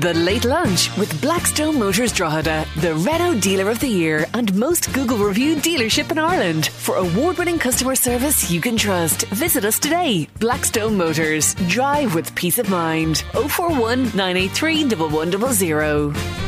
The Late Lunch with Blackstone Motors Drogheda, the Renault Dealer of the Year and most Google-reviewed dealership in Ireland. For award-winning customer service you can trust, visit us today. Blackstone Motors. Drive with peace of mind. 041 983 1100.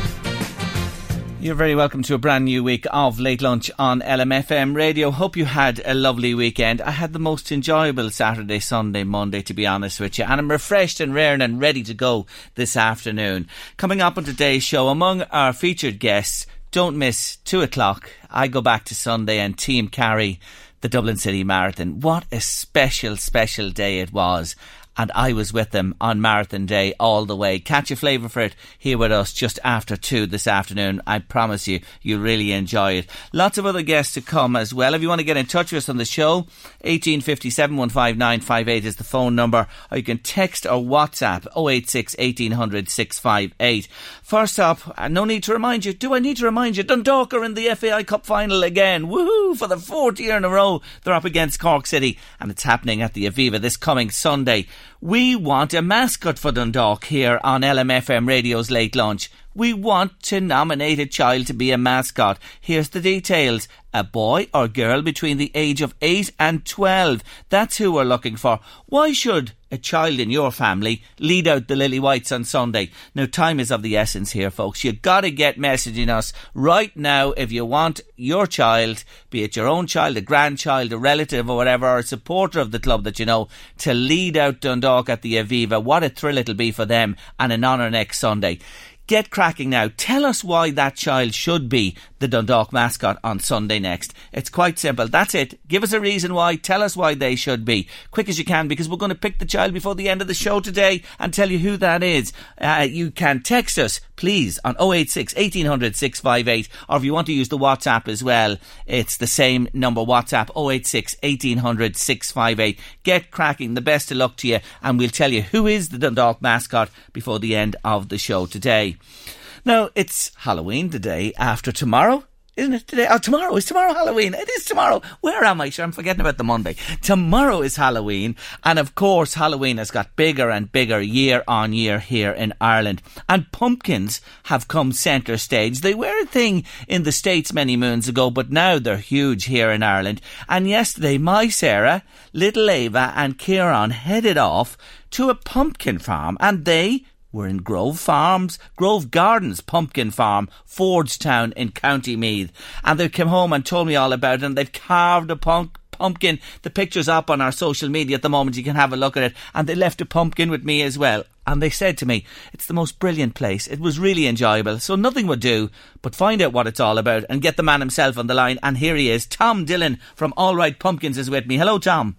You're very welcome to a brand new week of Late Lunch on LMFM Radio. Hope you had a lovely weekend. I had the most enjoyable Saturday, Sunday, Monday, to be honest with you. And I'm refreshed and raring and ready to go this afternoon. Coming up on today's show, among our featured guests, don't miss 2 o'clock. I go back to Sunday and Team Carry, the Dublin City Marathon. What a special, special day it was. And I was with them on Marathon Day all the way. Catch a flavour for it here with us just after 2 this afternoon. I promise you, you'll really enjoy it. Lots of other guests to come as well. If you want to get in touch with us on the show, 1857 15958 is the phone number. Or you can text or WhatsApp 086 1800 658. First up, no need to remind you. Do I need to remind you? Dundalk are in the FAI Cup final again. Woohoo! For the 4th year in a row, they're up against Cork City. And it's happening at the Aviva this coming Sunday. We want a mascot for Dundalk here on LMFM Radio's Late Lunch. We want to nominate a child to be a mascot. Here's the details. A boy or girl between the age of 8 and 12. That's who we're looking for. Why should a child in your family lead out the Lily Whites on Sunday? Now, time is of the essence here, folks. You've got to get messaging us right now if you want your child, be it your own child, a grandchild, a relative or whatever, or a supporter of the club that you know, to lead out Dundalk at the Aviva. What a thrill it'll be for them and an honour next Sunday. Get cracking now. Tell us why that child should be the Dundalk mascot on Sunday next. It's quite simple. That's it. Give us a reason why. Tell us why they should be. Quick as you can, because we're going to pick the child before the end of the show today and tell you who that is. You can text us, please, on 086 1800 658, or if you want to use the WhatsApp as well, it's the same number, WhatsApp 086 1800 658. Get cracking. The best of luck to you, and we'll tell you who is the Dundalk mascot before the end of the show today. Now, it's Halloween the day after tomorrow, isn't it? Today? Oh, tomorrow. Is tomorrow Halloween? It is tomorrow. Where am I? Sure, I'm forgetting about the Monday. Tomorrow is Halloween. And of course, Halloween has got bigger and bigger year on year here in Ireland. And pumpkins have come centre stage. They were a thing in the States many moons ago, but now they're huge here in Ireland. And yesterday, my Sarah, little Ava and Kieran headed off to a pumpkin farm, and they we're in Grove Gardens Pumpkin Farm, Fordstown in County Meath. And they came home and told me all about it, and they've carved a pumpkin. The picture's up on our social media at the moment. You can have a look at it. And they left a pumpkin with me as well. And they said to me, it's the most brilliant place. It was really enjoyable. So nothing would do but find out what it's all about and get the man himself on the line. And here he is. Tom Dillon from All Right Pumpkins is with me. Hello, Tom.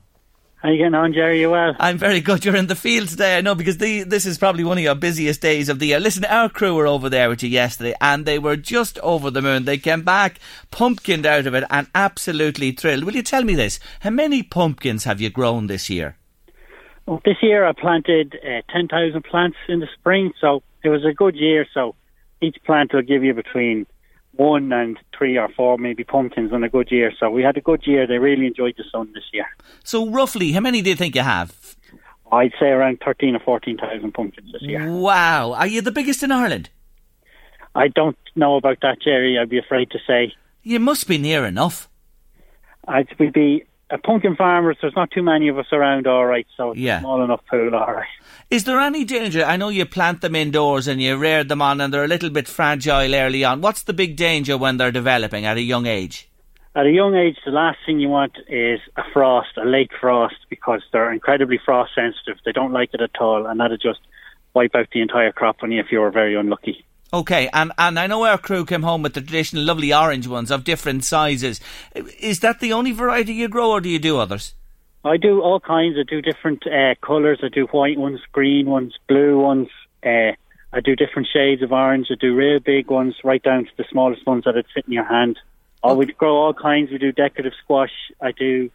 How are you getting on, Jerry? You well? I'm very good. You're in the field today, I know, because this is probably one of your busiest days of the year. Listen, our crew were over there with you yesterday and they were just over the moon. They came back pumpkined out of it and absolutely thrilled. Will you tell me this? How many pumpkins have you grown this year? Well, this year I planted 10,000 plants in the spring, so it was a good year. So each plant will give you between 1 and 3 or 4 maybe pumpkins in a good year. So we had a good year. They really enjoyed the sun this year. So roughly, how many do you think you have? I'd say around 13 or 14,000 pumpkins this year. Wow. Are you the biggest in Ireland? I don't know about that, Jerry. I'd be afraid to say. You must be near enough. We'd be pumpkin farmers, there's not too many of us around, all right, so it's a small enough pool, all right. Is there any danger? I know you plant them indoors and you rear them on and they're a little bit fragile early on. What's the big danger when they're developing at a young age? At a young age, the last thing you want is a frost, a late frost, because they're incredibly frost sensitive. They don't like it at all, and that'll just wipe out the entire crop on you if you were very unlucky. OK, and I know our crew came home with the traditional lovely orange ones of different sizes. Is that the only variety you grow, or do you do others? I do all kinds. I do different colours. I do white ones, green ones, blue ones. I do different shades of orange. I do real big ones, right down to the smallest ones that would fit in your hand. Oh, we grow all kinds. We do decorative squash. I do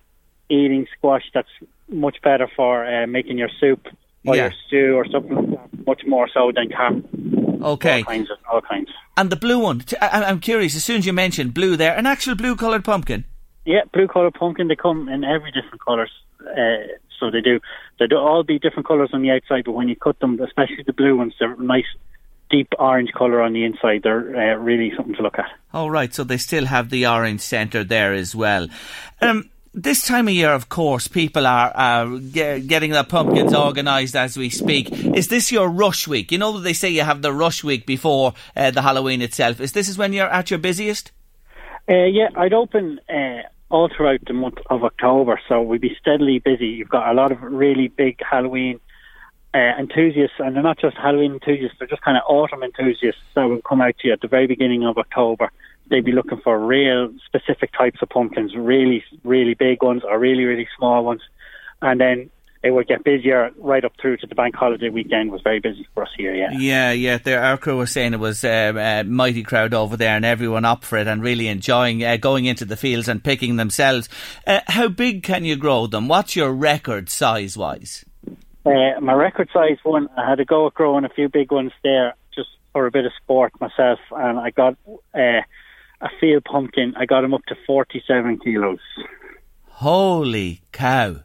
eating squash. That's much better for making your soup or your stew or something like that, much more so than carp. Okay. All kinds. And the blue one, I'm curious, as soon as you mentioned blue there, an actual blue-coloured pumpkin? Yeah, blue-coloured pumpkin, they come in every different colours. So they do. They do all be different colours on the outside, but when you cut them, especially the blue ones, they're nice, deep orange colour on the inside. They're really something to look at. All right, so they still have the orange centre there as well. This time of year, of course, people are getting their pumpkins organised as we speak. Is this your rush week? You know that they say you have the rush week before the Halloween itself. Is this when you're at your busiest? Yeah, I'd open all throughout the month of October, so we'd be steadily busy. You've got a lot of really big Halloween enthusiasts, and they're not just Halloween enthusiasts, they're just kind of autumn enthusiasts that will come out to you at the very beginning of October. They'd be looking for real specific types of pumpkins, really, really big ones or really, really small ones. And then it would get busier right up through to the bank holiday weekend. It was very busy for us here, Our crew was saying it was a mighty crowd over there and everyone up for it and really enjoying going into the fields and picking themselves. How big can you grow them? What's your record size-wise? My record size one, I had a go at growing a few big ones there just for a bit of sport myself. And I got... a field pumpkin, I got him up to 47 kilos. Holy cow.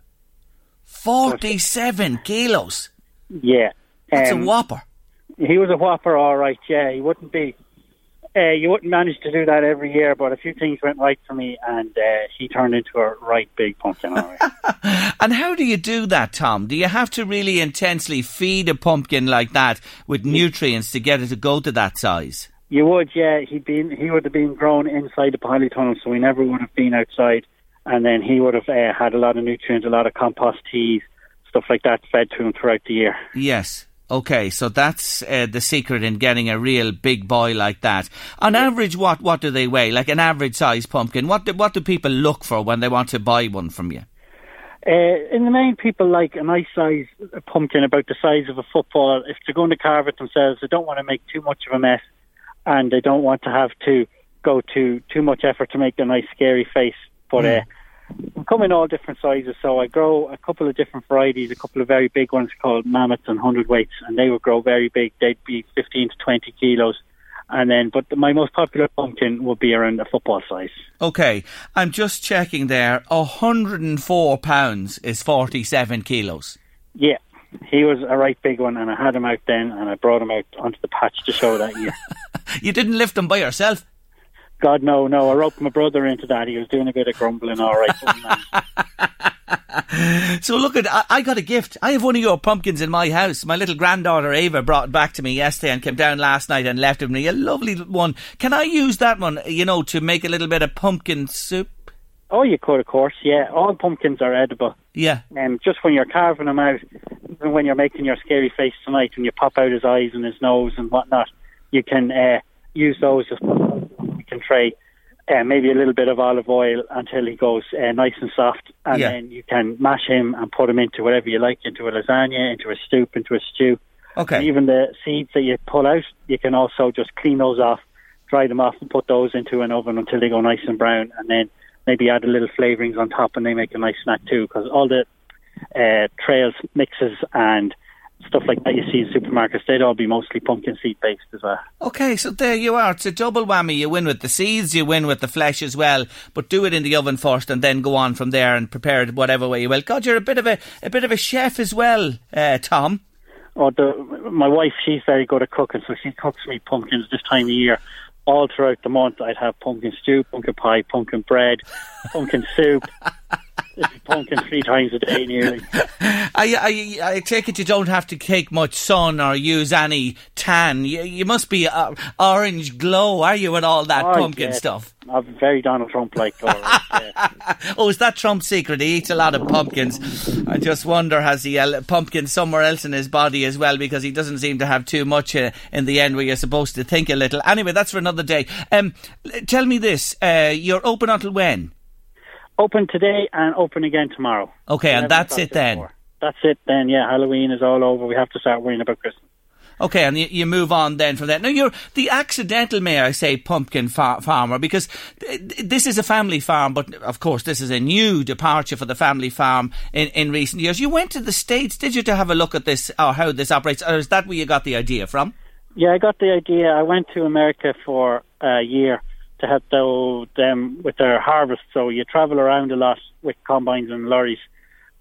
47 kilos? Yeah. That's a whopper. He was a whopper, all right, yeah. He wouldn't be... you wouldn't manage to do that every year, but a few things went right for me, and he turned into a right big pumpkin, all right. And how do you do that, Tom? Do you have to really intensely feed a pumpkin like that with nutrients to get it to go to that size? You would, yeah. He would have been grown inside the polytunnel, so he never would have been outside. And then he would have had a lot of nutrients, a lot of compost teas, stuff like that fed to him throughout the year. Yes. Okay, so that's the secret in getting a real big boy like that. On average, what do they weigh? Like an average-sized pumpkin, what do people look for when they want to buy one from you? In the main, people like a nice size pumpkin, about the size of a football. If they're going to carve it themselves, they don't want to make too much of a mess. And they don't want to have to go to too much effort to make a nice scary face. But they come in all different sizes. So I grow a couple of different varieties, a couple of very big ones called mammoths and 100 weights, and they would grow very big. They'd be 15 to 20 kilos. And then, but my most popular pumpkin would be around a football size. Okay, I'm just checking there. 104 pounds is 47 kilos. Yeah. He was a right big one, and I had him out then, and I brought him out onto the patch to show that year. You didn't lift him by yourself? God, no. I roped my brother into that. He was doing a bit of grumbling, all right. So look, I got a gift. I have one of your pumpkins in my house. My little granddaughter, Aviva, brought it back to me yesterday and came down last night and left it to me. A lovely one. Can I use that one, you know, to make a little bit of pumpkin soup? Oh, you could, of course, yeah. All pumpkins are edible. Yeah. Just when you're carving them out, even when you're making your scary face tonight, when you pop out his eyes and his nose and whatnot, you can use those as a tray. Maybe a little bit of olive oil until he goes nice and soft. And then you can mash him and put him into whatever you like, into a lasagna, into a soup, into a stew. Okay. And even the seeds that you pull out, you can also just clean those off, dry them off and put those into an oven until they go nice and brown, and then maybe add a little flavourings on top and they make a nice snack too, because all the trails, mixes and stuff like that you see in supermarkets, they'd all be mostly pumpkin seed based as well. OK, so there you are. It's a double whammy. You win with the seeds, you win with the flesh as well, but do it in the oven first and then go on from there and prepare it whatever way you will. God, you're a bit of a chef as well, Tom. Oh, my wife, she's very good at cooking, so she cooks me pumpkins this time of year. All throughout the month, I'd have pumpkin stew, pumpkin pie, pumpkin bread, pumpkin soup, Little pumpkin 3 times a day nearly. I take it you don't have to take much sun or use any tan. You must be orange glow, are you, with all that pumpkin stuff? I'm very Donald Trump-like colour. Yeah. Oh, is that Trump's secret? He eats a lot of pumpkins. I just wonder, has he a pumpkin somewhere else in his body as well? Because he doesn't seem to have too much in the end where you're supposed to think a little. Anyway, that's for another day. Tell me this, you're open until when? Open today and open again tomorrow. OK, and that's it then? Before. That's it then, yeah. Halloween is all over. We have to start worrying about Christmas. OK, and you move on then from that. Now, you're the accidental, may I say, pumpkin farmer, because this is a family farm, but of course this is a new departure for the family farm in recent years. You went to the States, did you, to have a look at this, or how this operates, or is that where you got the idea from? Yeah, I got the idea. I went to America for a year to help them with their harvest. So you travel around a lot with combines and lorries,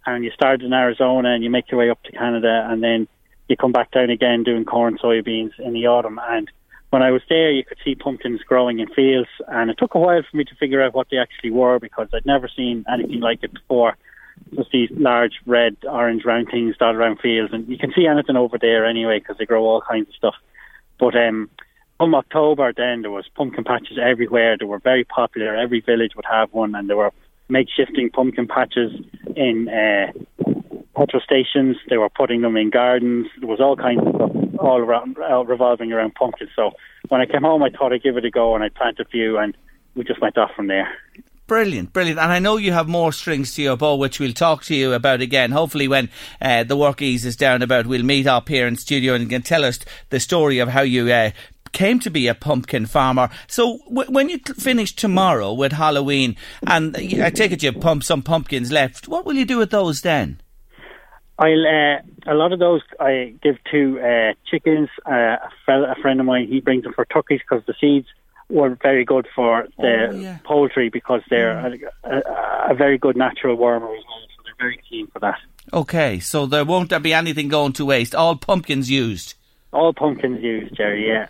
and you start in Arizona and you make your way up to Canada, and then you come back down again doing corn, soybeans in the autumn. And when I was there, you could see pumpkins growing in fields, and it took a while for me to figure out what they actually were, because I'd never seen anything like it before. Just these large red, orange, round things dotted around fields, and you can see anything over there anyway because they grow all kinds of stuff. But come October then, there was pumpkin patches everywhere. They were very popular. Every village would have one, and there were makeshifting pumpkin patches in petrol stations. They were putting them in gardens. There was all kinds of stuff all around, all revolving around pumpkins. So when I came home, I thought I'd give it a go, and I planted a few, and we just went off from there. Brilliant, brilliant. And I know you have more strings to your bow, which we'll talk to you about again. Hopefully when the work eases down about, we'll meet up here in studio and you can tell us the story of how you came to be a pumpkin farmer. So when you finish tomorrow with Halloween, and I take it you pump some pumpkins left, what will you do with those then? I'll a lot of those I give to chickens. A friend of mine, he brings them for turkeys because the seeds were very good for the poultry, because they're a very good natural wormer as well, so they're very keen for that. Okay, so there won't be anything going to waste. All pumpkins used. All pumpkins used, Jerry, yeah.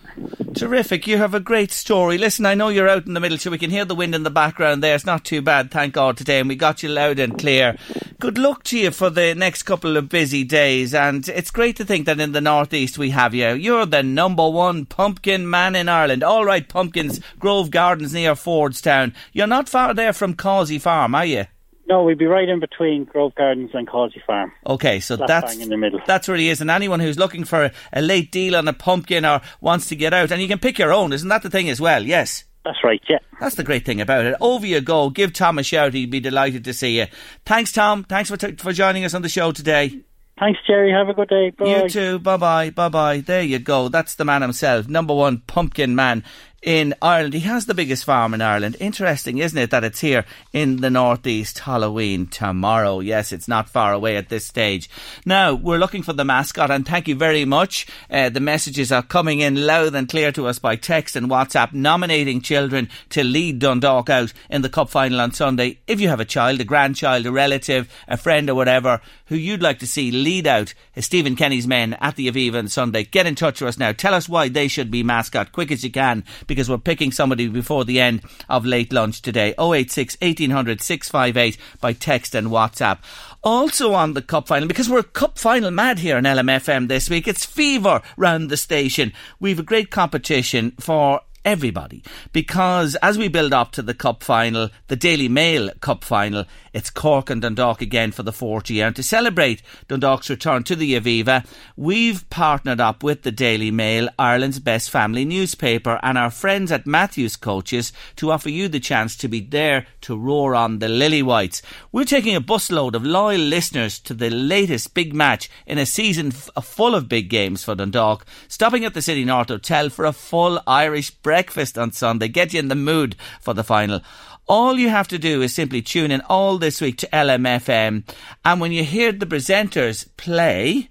Terrific. You have a great story. Listen, I know you're out in the middle, so we can hear the wind in the background there. It's not too bad, thank God, today, and we got you loud and clear. Good luck to you for the next couple of busy days, and it's great to think that in the northeast we have you. You're the #1 pumpkin man in Ireland. All Right Pumpkins, Grove Gardens near Fordstown. You're not far there from Causey Farm, are you? No, we'd be right in between Grove Gardens and Causey Farm. OK, so that's in the middle. That's where he is. And anyone who's looking for a late deal on a pumpkin or wants to get out, and you can pick your own, isn't that the thing as well? Yes. That's right, yeah. That's the great thing about it. Over you go. Give Tom a shout. He'd be delighted to see you. Thanks, Tom. Thanks for joining us on the show today. Thanks, Jerry. Have a good day. Bye. You too. Bye-bye. Bye-bye. There you go. That's the man himself. #1 pumpkin man in Ireland. He has the biggest farm in Ireland. Interesting, isn't it, that it's here in the northeast. Halloween tomorrow. Yes, it's not far away at this stage. Now, we're looking for the mascot, and thank you very much. The messages are coming in loud and clear to us by text and WhatsApp, nominating children to lead Dundalk out in the Cup Final on Sunday. If you have a child, a grandchild, a relative, a friend or whatever, who you'd like to see lead out Stephen Kenny's men at the Aviva on Sunday, get in touch with us now. Tell us why they should be mascot, quick as you can, because we're picking somebody before the end of late lunch today. 086 1800 658 by text and WhatsApp. Also on the Cup Final, because we're Cup Final mad here on LMFM this week, it's fever round the station. We've a great competition for everybody, because as we build up to the Cup Final, the Daily Mail Cup Final, it's Cork and Dundalk again for the 40th. And to celebrate Dundalk's return to the Aviva, we've partnered up with the Daily Mail, Ireland's best family newspaper, and our friends at Matthews Coaches to offer you the chance to be there to roar on the Lily Whites. We're taking a busload of loyal listeners to the latest big match in a season full of big games for Dundalk, stopping at the City North Hotel for a full Irish breakfast on Sunday. Get you in the mood for the final. All you have to do is simply tune in all this week to LMFM, and when you hear the presenters play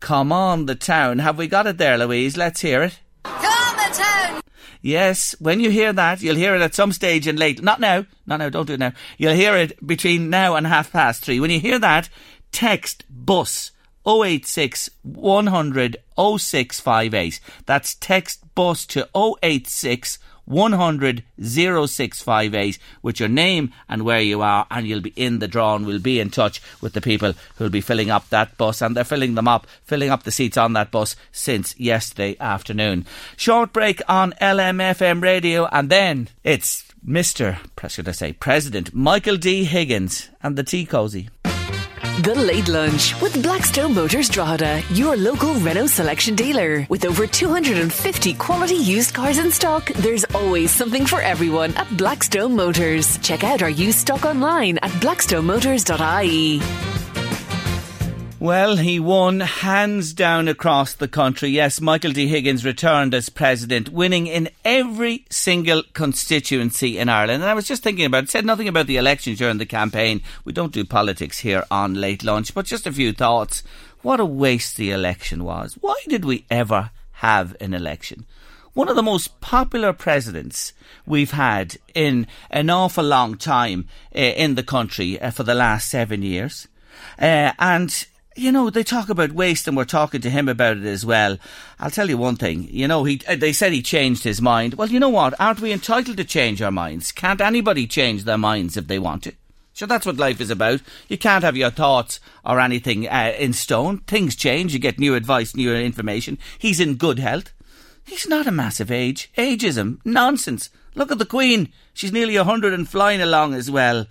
Come On the Town, have we got it there, Louise? Let's hear it. Come on the town! Yes, when you hear that, you'll hear it at some stage in late. Not now, don't do it now. You'll hear it between now and 3:30. When you hear that, text BUS 086 100 0658. That's text BUS to 086 100 0658 with your name and where you are, and you'll be in the draw, and we'll be in touch with the people who'll be filling up that bus, and they're filling up the seats on that bus since yesterday afternoon. Short break on LMFM radio, and then it's President Michael D Higgins and the Tea Cosy. The Late Lunch with Blackstone Motors Drogheda, your local Renault selection dealer. With over 250 quality used cars in stock, there's always something for everyone at Blackstone Motors. Check out our used stock online at blackstonemotors.ie. Well, he won hands down across the country. Yes, Michael D Higgins returned as president, winning in every single constituency in Ireland. And I was just thinking about it, said nothing about the elections during the campaign. We don't do politics here on Late Lunch, but just a few thoughts. What a waste the election was. Why did we ever have an election? One of the most popular presidents we've had in an awful long time in the country for the last 7 years. And you know, they talk about waste, and we're talking to him about it as well. I'll tell you one thing. You know, they said he changed his mind. Well, you know what? Aren't we entitled to change our minds? Can't anybody change their minds if they want to? Sure, that's what life is about. You can't have your thoughts or anything in stone. Things change. You get new advice, new information. He's in good health. He's not a massive age. Ageism. Nonsense. Look at the Queen. She's nearly 100 and flying along as well.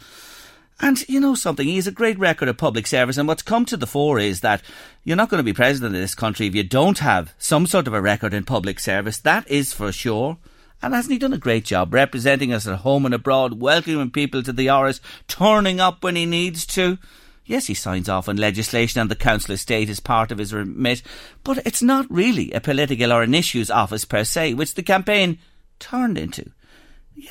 And you know something, he has a great record of public service, and what's come to the fore is that you're not going to be president of this country if you don't have some sort of a record in public service. That is for sure. And hasn't he done a great job representing us at home and abroad, welcoming people to the Oire's, turning up when he needs to? Yes, he signs off on legislation and the Council of State is part of his remit, but it's not really a political or an issues office per se, which the campaign turned into.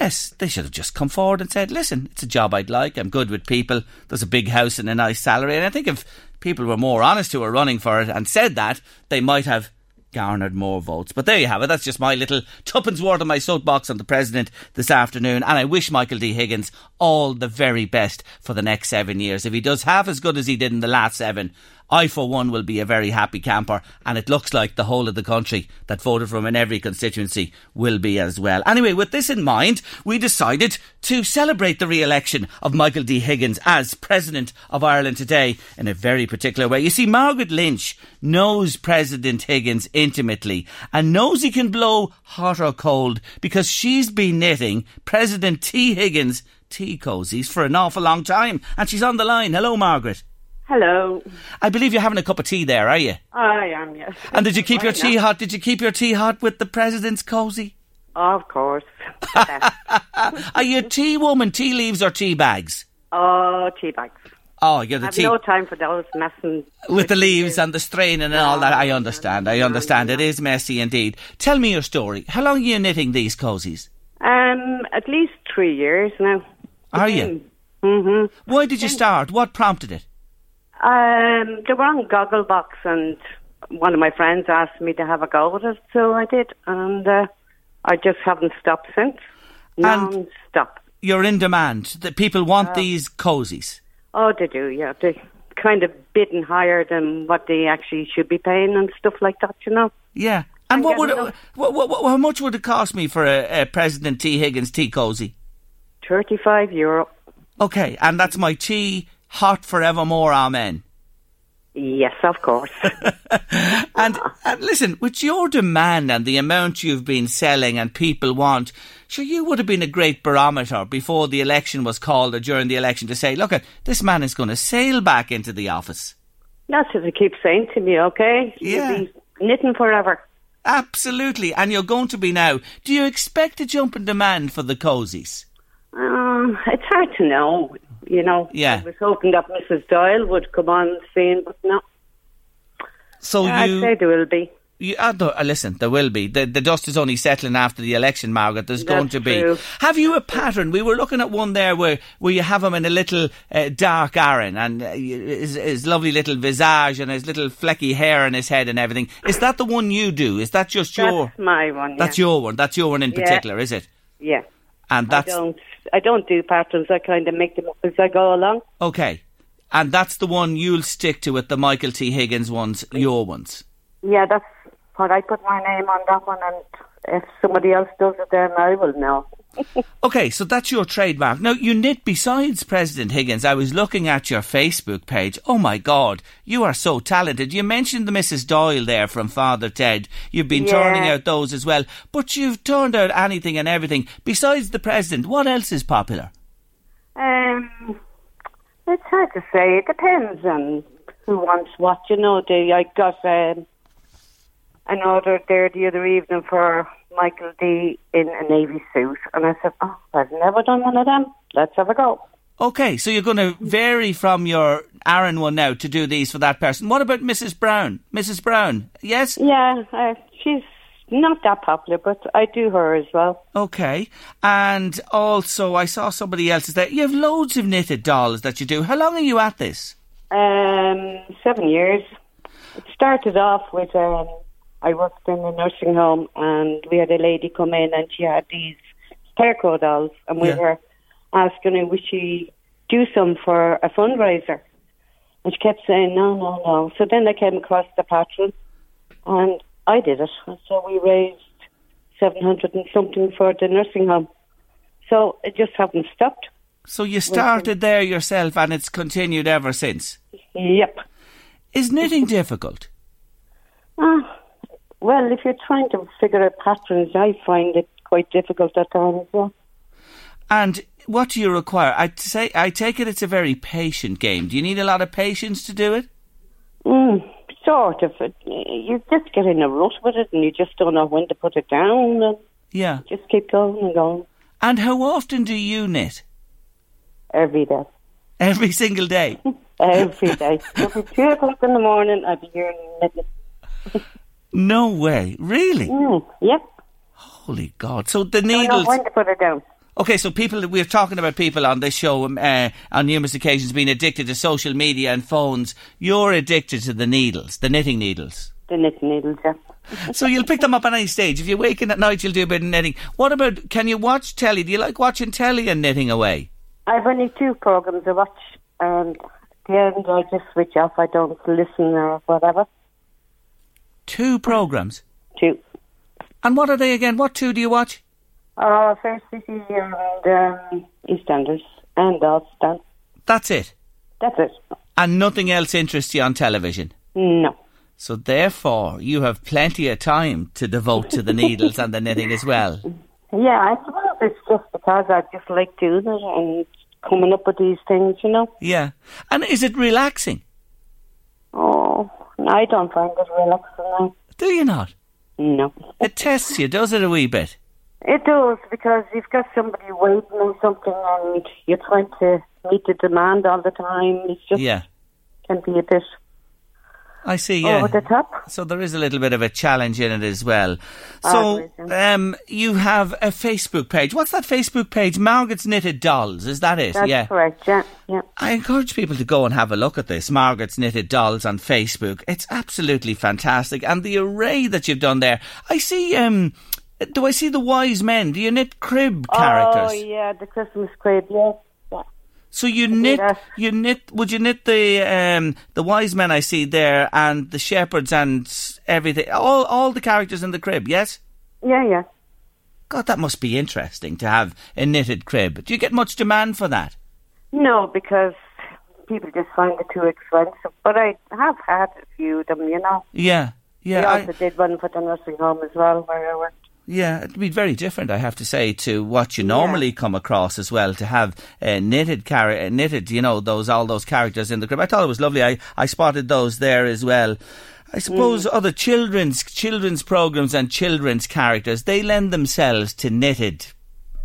Yes, they should have just come forward and said, listen, it's a job I'd like, I'm good with people, there's a big house and a nice salary. And I think if people were more honest who were running for it and said that, they might have garnered more votes. But there you have it, that's just my little tuppence worth of my soapbox on the President this afternoon. And I wish Michael D Higgins all the very best for the next 7 years. If he does half as good as he did in the last seven, I for one will be a very happy camper, and it looks like the whole of the country that voted for him in every constituency will be as well. Anyway, with this in mind, we decided to celebrate the re-election of Michael D Higgins as President of Ireland today in a very particular way. You see, Margaret Lynch knows President Higgins intimately and knows he can blow hot or cold because she's been knitting President T Higgins tea cosies for an awful long time, and she's on the line. Hello, Margaret. Hello. I believe you're having a cup of tea there, are you? I am, yes. And did you keep your tea hot? Did you keep your tea hot with the President's cosy? Of course. Are you a tea woman? Tea leaves or tea bags? Oh, tea bags. Oh, you're the tea. I have no time for those messing with the leaves and the straining and all that. I understand. I understand. It is messy indeed. Tell me your story. How long are you knitting these cosies? At least 3 years now. Are you? Mm-hmm. Why did you start? What prompted it? They were on Gogglebox, and one of my friends asked me to have a go at it, so I did, and I just haven't stopped since. Non-stop. You're in demand. The people want these cosies. Oh, they do, yeah. They kind of bidding higher than what they actually should be paying and stuff like that, you know. Yeah. And how much would it cost me for a President T Higgins tea cosy? €35. Okay, and that's my tea. Hot forevermore, amen. Yes, of course. and listen, with your demand and the amount you've been selling and people want, sure, you would have been a great barometer before the election was called or during the election to say, look, this man is going to sail back into the office. That's what they keep saying to me, okay? Yeah. You'll be knitting forever. Absolutely, and you're going to be now. Do you expect a jump in demand for the cosies? It's hard to know. You know, yeah. I was hoping that Mrs Doyle would come on scene, but no. So I'd say there will be. Listen, there will be. The dust is only settling after the election, Margaret. That's going to be. Have you a pattern? We were looking at one there where you have him in a little dark Aran and his lovely little visage and his little flecky hair on his head and everything. Is that the one you do? Is that just your... That's my one, yeah. That's your one in particular, is it? Yeah. And that's... I don't do patterns. I kind of make them up as I go along. Okay. And that's the one you'll stick to with the Michael T Higgins ones, your ones? Yeah, that's what I put my name on that one, and if somebody else does it, then I will know. Okay, so that's your trademark. Now, you knit besides President Higgins. I was looking at your Facebook page. Oh, my God, you are so talented. You mentioned the Mrs Doyle there from Father Ted. You've been turning out those as well. But you've turned out anything and everything. Besides the President, what else is popular? It's hard to say. It depends on who wants what. You know, I got an order there the other evening for Michael D in a navy suit, and I said, oh, I've never done one of them, let's have a go. Okay, so you're going to vary from your Aaron one now to do these for that person. What about Mrs Brown? Mrs Brown, yes? Yeah, she's not that popular, but I do her as well. Okay, and also I saw somebody else's there. You have loads of knitted dolls that you do. How long are you at this? 7 years. It started off with... I worked in a nursing home, and we had a lady come in, and she had these scarecrow dolls, and we were asking her, would she do some for a fundraiser? And she kept saying, no, no, no. So then I came across the pattern, and I did it. And so we raised 700 and something for the nursing home. So it just hasn't stopped. So you started there yourself, and it's continued ever since? Yep. Is knitting difficult? Well, if you're trying to figure out patterns, I find it quite difficult at times. Yeah. And what do you require? I take it it's a very patient game. Do you need a lot of patience to do it? Sort of. You just get in a rut with it, and you just don't know when to put it down. And just keep going and going. And how often do you knit? Every day. Every single day? Every day. So from 2 o'clock in the morning, I'll be here knitting. No way, really? Yep. Holy God! So the needles. I don't know when to put it down. Okay, so people, we're talking about people on this show on numerous occasions being addicted to social media and phones. You're addicted to the needles, the knitting needles. The knitting needles, yeah. So you'll pick them up at any stage. If you're waking at night, you'll do a bit of knitting. What about? Can you watch telly? Do you like watching telly and knitting away? I've only 2 programs I watch, and at the end I just switch off. I don't listen or whatever. 2 programmes? 2. And what are they again? What 2 do you watch? First City and EastEnders and Allstan. That's it? That's it. And nothing else interests you on television? No. So therefore, you have plenty of time to devote to the needles and the knitting as well. Yeah, I suppose it's just because I just like doing it and coming up with these things, you know. Yeah. And is it relaxing? Oh... I don't find it relaxing now. Do you not? No. It tests you, does it, a wee bit? It does, because you've got somebody waiting on something and you're trying to meet the demand all the time. It's just can be a bit... I see, yeah. Over the top. So there is a little bit of a challenge in it as well. So you have a Facebook page. What's that Facebook page? Margaret's Knitted Dolls, is that it? That's correct, yeah. I encourage people to go and have a look at this, Margaret's Knitted Dolls on Facebook. It's absolutely fantastic. And the array that you've done there. I see... do I see the wise men? Do you knit crib characters? Oh, yeah, the Christmas crib, yeah. So you knit. Would you knit the wise men I see there, and the shepherds and everything? All the characters in the crib, yes? Yeah. God, that must be interesting to have a knitted crib. Do you get much demand for that? No, because people just find it too expensive. But I have had a few of them, you know. Yeah. I also did one for the nursing home as well, where I worked. Yeah, it'd be very different, I have to say, to what you normally come across as well, to have knitted, you know, all those characters in the crib. I thought it was lovely. I spotted those there as well. I suppose other children's programmes and children's characters, they lend themselves to knitted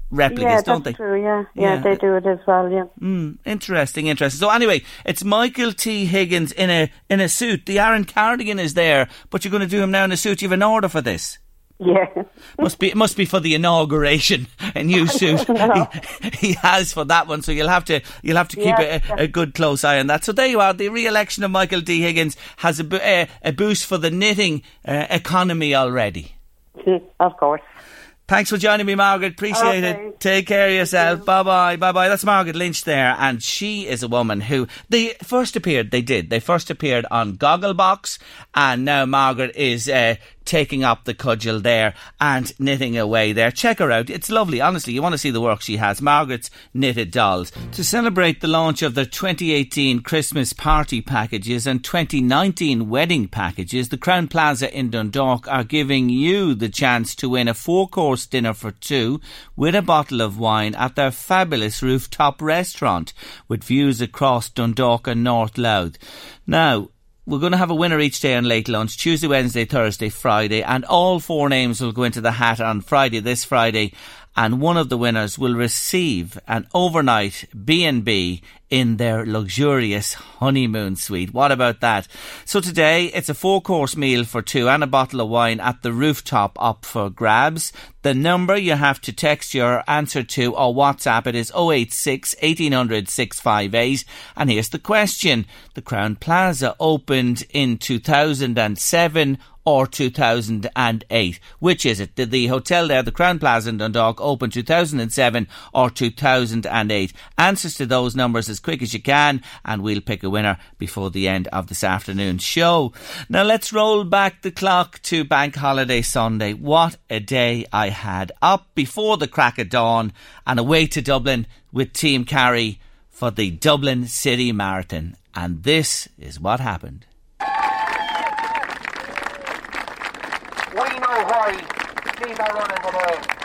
replicas, don't they? Yeah, that's true, yeah. they do it as well, yeah. Interesting. So anyway, it's Michael T. Higgins in a suit. The Aaron Cardigan is there, but you're going to do him now in a suit. You have an order for this. Yeah. Must be for the inauguration, a new suit. No. He has for that one, so you'll have to keep a good close eye on that. So there you are. The re-election of Michael D. Higgins has a boost for the knitting economy already. Of course. Thanks for joining me, Margaret. Appreciate it. Take care of yourself. Bye-bye. That's Margaret Lynch there. And she is a woman who... They first appeared on Gogglebox. And now Margaret is taking up the cudgel there and knitting away there. Check her out. It's lovely. Honestly, you want to see the work she has. Margaret's Knitted Dolls. To celebrate the launch of their 2018 Christmas party packages and 2019 wedding packages, the Crowne Plaza in Dundalk are giving you the chance to win a four-course dinner for two with a bottle of wine at their fabulous rooftop restaurant with views across Dundalk and North Louth. Now, we're going to have a winner each day on Late Lunch, Tuesday, Wednesday, Thursday, Friday, and all four names will go into the hat on Friday, this Friday, and one of the winners will receive an overnight B&B in their luxurious honeymoon suite. What about that? So today, it's a four-course meal for two and a bottle of wine at the rooftop up for grabs. The number you have to text your answer to or WhatsApp it is 086 1800 658. And here's the question. The Crowne Plaza opened in 2007 or 2008. Which is it? Did the hotel there, the Crowne Plaza in Dundalk, open 2007 or 2008? Answers to those numbers as quick as you can, and we'll pick a winner before the end of this afternoon's show. Now let's roll back the clock to Bank Holiday Sunday. What a day I had, up before the crack of dawn and away to Dublin with Team Carry for the Dublin City Marathon. And this is what happened. These are running today.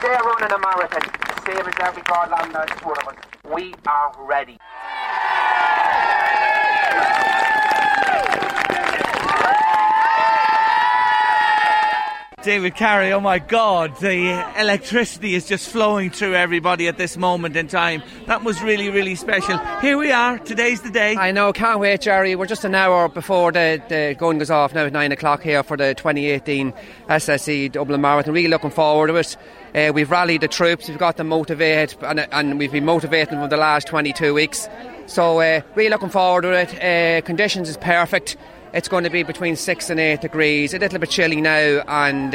They're running a marathon, same as every Godlander is one of us. We are ready. David Carey, oh my God, the electricity is just flowing through everybody at this moment in time. That was really, really special. Here we are, today's the day. I know, can't wait, Jerry. We're just an hour before the gun goes off now at 9 o'clock here for the 2018 SSE Dublin Marathon. Really looking forward to it. We've rallied the troops, we've got them motivated, and we've been motivating them for the last 22 weeks. So really looking forward to it. Conditions is perfect. It's going to be between 6 and 8 degrees, a little bit chilly now, and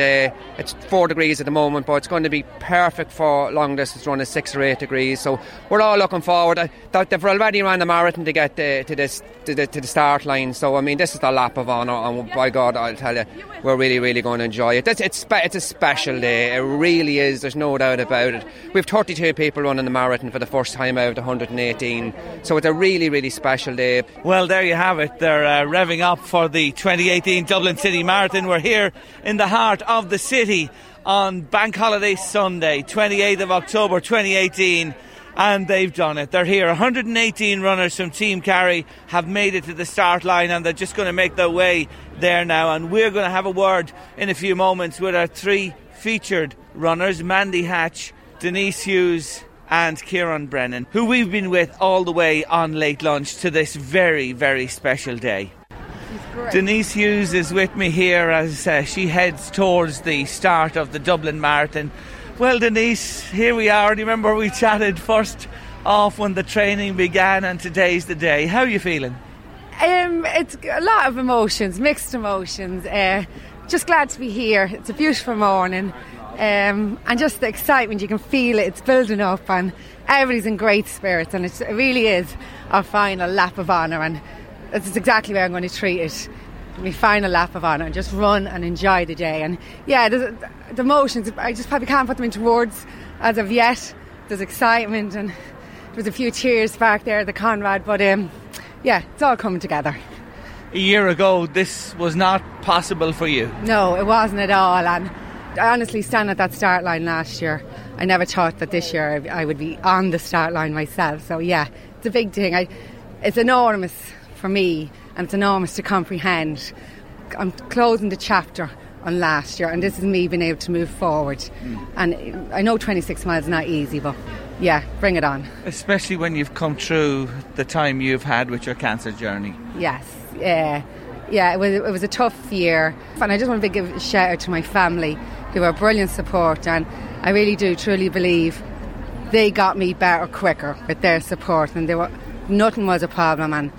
it's 4 degrees at the moment, but it's going to be perfect for long distance running, 6 or 8 degrees. So we're all looking forward. They've already ran the marathon to get to the start line, so I mean, this is the lap of honour, and by God, I'll tell you, we're really, really going to enjoy it. It's a special day, it really is, there's no doubt about it. We've 32 people running the marathon for the first time out of 118, so it's a really, really special day. Well, there you have it, they're revving up for the 2018 Dublin City Marathon. We're here in the heart of the city on Bank Holiday Sunday, 28th of October 2018, and they've done it. They're here. 118 runners from Team Carry have made it to the start line, and they're just going to make their way there now, and we're going to have a word in a few moments with our three featured runners, Mandy Hatch, Denise Hughes and Kieran Brennan, who we've been with all the way on Late Lunch to this very, very special day. Denise Hughes is with me here as she heads towards the start of the Dublin Marathon. Well, Denise, here we are. Do you remember we chatted first off when the training began, and today's the day. How are you feeling? It's a lot of emotions, mixed emotions. Just glad to be here. It's a beautiful morning. And just the excitement, you can feel it, it's building up, and everybody's in great spirits, and it really is our final lap of honour, and that's exactly where I'm going to treat it. My final lap of honour, and just run and enjoy the day. And yeah, the emotions, I just probably can't put them into words as of yet. There's excitement, and there was a few cheers back there, the Conrad, but yeah, it's all coming together. A year ago, this was not possible for you. No, it wasn't at all. And I honestly, standing at that start line last year, I never thought that this year I would be on the start line myself. So yeah, it's a big thing. It's enormous for me, and it's enormous to comprehend. I'm closing the chapter on last year, and this is me being able to move forward. And I know 26 miles is not easy, but yeah, bring it on. Especially when you've come through the time you've had with your cancer journey. Yes, yeah. It was a tough year, and I just want to give a shout out to my family who were brilliant support, and I really do truly believe they got me better quicker with their support, and nothing was a problem. And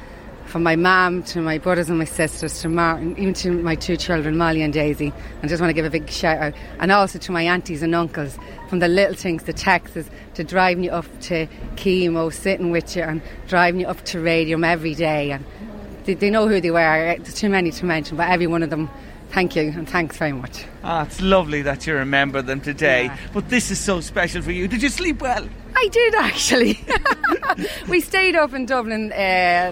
from my mum to my brothers and my sisters to Martin, even to my two children, Molly and Daisy. I just want to give a big shout out, and also to my aunties and uncles, from the little things, the taxis, to driving you up to chemo, sitting with you and driving you up to Radium every day, and they know who they were. There's too many to mention, but every one of them, thank you and thanks very much. Ah, it's lovely that you remember them today. Yeah. But this is so special for you. Did you sleep well? I did, actually. We stayed up in Dublin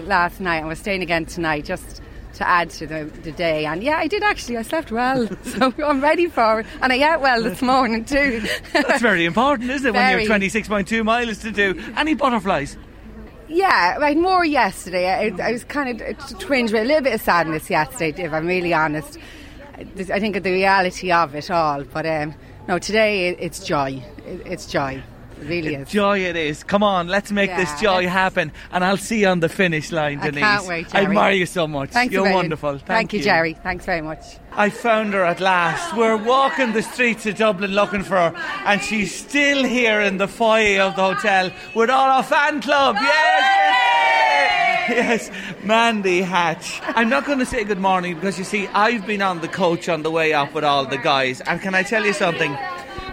last night and we're staying again tonight just to add to the day. And yeah, I did actually. I slept well. So I'm ready for it. And I ate well this morning too. That's very important, isn't it? Very. When you have 26.2 miles to do. Any butterflies? Yeah, like more yesterday. I was kind of twinged with a little bit of sadness yesterday, if I'm really honest. I think of the reality of it all. But no, today it's joy. It's joy. It really is. Joy it is. Come on, let's make this joy happen. And I'll see you on the finish line, Denise. I can't wait, Jerry. I admire you so much. Thanks. You're wonderful. Thank you, Jerry. Thanks very much. I found her at last. We're walking the streets of Dublin looking for her, and she's still here in the foyer of the hotel with all our fan club. Yes, Mandy Hatch. I'm not going to say good morning because, you see, I've been on the coach on the way up with all the guys. And can I tell you something?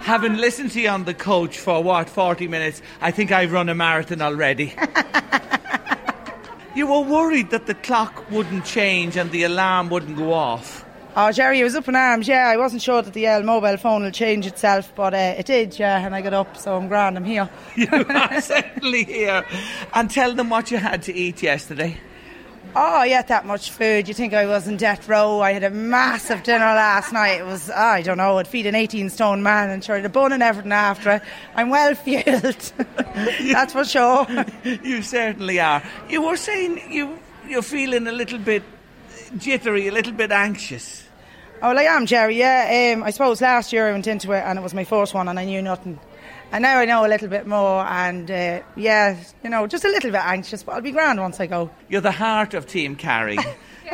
Having listened to you on the coach for, 40 minutes, I think I've run a marathon already. You were worried that the clock wouldn't change and the alarm wouldn't go off. Oh, Jerry, I was up in arms, yeah. I wasn't sure that the mobile phone will change itself, but it did, yeah, and I got up, so I'm grand, I'm here. You are certainly here. And tell them what you had to eat yesterday. Oh, I ate that much food. You think I was in death row? I had a massive dinner last night. It was, I don't know, I'd feed an 18-stone man and sure, the bun and everything after it. I'm well fueled. That's for sure. You certainly are. You were saying you're feeling a little bit jittery, a little bit anxious. Oh, well, I am, Jerry, yeah. I suppose last year I went into it and it was my first one and I knew nothing. And now I know a little bit more and, yeah, you know, just a little bit anxious, but I'll be grand once I go. You're the heart of Team Carry,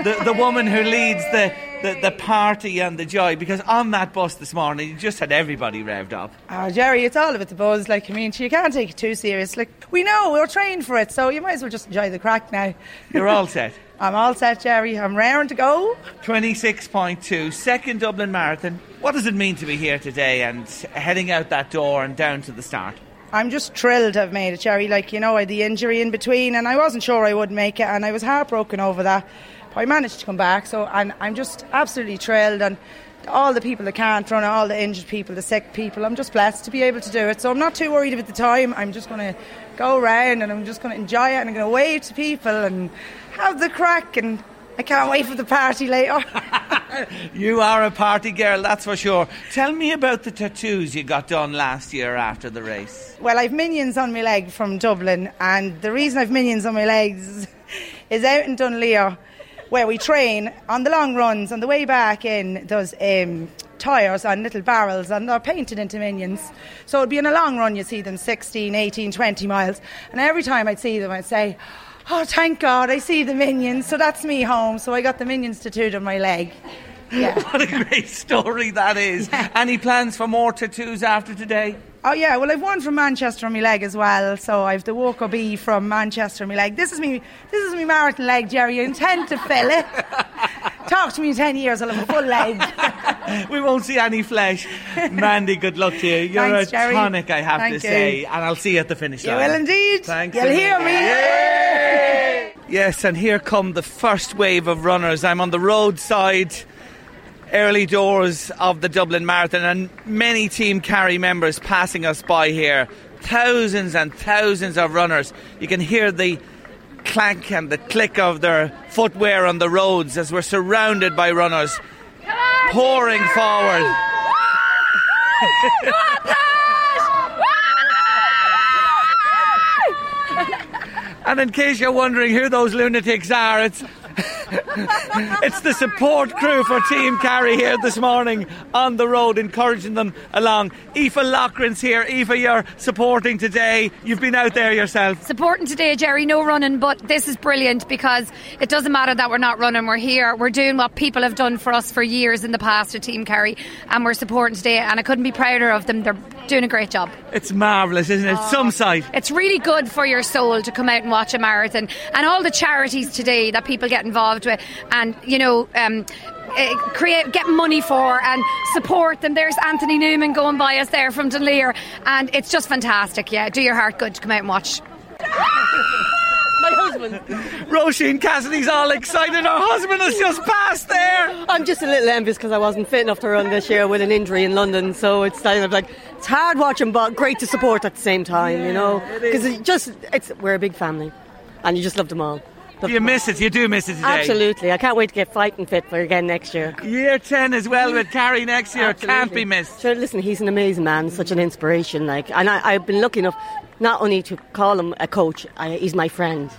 the woman who leads the party and the joy, because on that bus this morning, you just had everybody revved up. Oh, Jerry, it's all about the buzz. Like, I mean, you can't take it too serious. Like, we know, we're trained for it, so you might as well just enjoy the crack now. You're all set. I'm all set, Jerry. I'm raring to go. 26.2, second Dublin Marathon. What does it mean to be here today and heading out that door and down to the start? I'm just thrilled I've made it, Jerry. Like, you know, I had the injury in between and I wasn't sure I would make it and I was heartbroken over that. But I managed to come back, so I'm just absolutely thrilled, and all the people that can't run, all the injured people, the sick people, I'm just blessed to be able to do it. So I'm not too worried about the time. I'm just going to go around and I'm just going to enjoy it and I'm going to wave to people and have the crack, and I can't wait for the party later. You are a party girl, that's for sure. Tell me about the tattoos you got done last year after the race. Well, I've minions on my leg from Dublin, and the reason I've minions on my legs is out in Dunleer, where we train on the long runs. On the way back in, those tyres on little barrels, and they're painted into minions. So it'd be in a long run, you see them 16, 18, 20 miles. And every time I'd see them, I'd say, oh, thank God, I see the minions. So that's me home. So I got the minions tattooed on my leg. Yeah. What a great story that is. Yeah. Any plans for more tattoos after today? Oh, yeah, well, I've one from Manchester on my leg as well. So I've the Walker B from Manchester on my leg. This is me marathon leg, Jerry. I intend to fill it. Talk to me in 10 years, I'll have a full leg. We won't see any flesh. Mandy, good luck to you. You're thanks, a Jerry. Tonic, I have thank to you. Say. And I'll see you at the finish line. You will indeed. Thanks. You'll hear me. Yay! Yes, and here come the first wave of runners. I'm on the roadside, early doors of the Dublin Marathon, and many Team Carry members passing us by here. Thousands and thousands of runners. You can hear the clank and the click of their footwear on the roads as we're surrounded by runners pouring forward. And in case you're wondering who those lunatics are, it's the support crew for Team Carry here this morning on the road, encouraging them along. Aoife Loughran's here. Aoife, you're supporting today. You've been out there yourself. Supporting today, Jerry. No running, but this is brilliant because it doesn't matter that we're not running. We're here. We're doing what people have done for us for years in the past at Team Carry, and we're supporting today, and I couldn't be prouder of them. They're doing a great job. It's marvellous, isn't it? Some sight. It's really good for your soul to come out and watch a marathon, and all the charities today that people get involved with, and you know, get money for and support them. There's Anthony Newman going by us there from Dunleer, and it's just fantastic. Yeah, do your heart good to come out and watch. My husband. Roisin Cassidy's all excited. Her husband has just passed there. I'm just a little envious because I wasn't fit enough to run this year with an injury in London. So it's kind of like, it's hard watching, but great to support at the same time, you know. Because we're a big family and you just love them all. You miss it, you do miss it today. Absolutely, I can't wait to get fighting fit for again next year. Year 10 as well with Carey next year, absolutely. Can't be missed. Sure, listen, he's an amazing man, such an inspiration. And I've been lucky enough not only to call him a coach, he's my friend.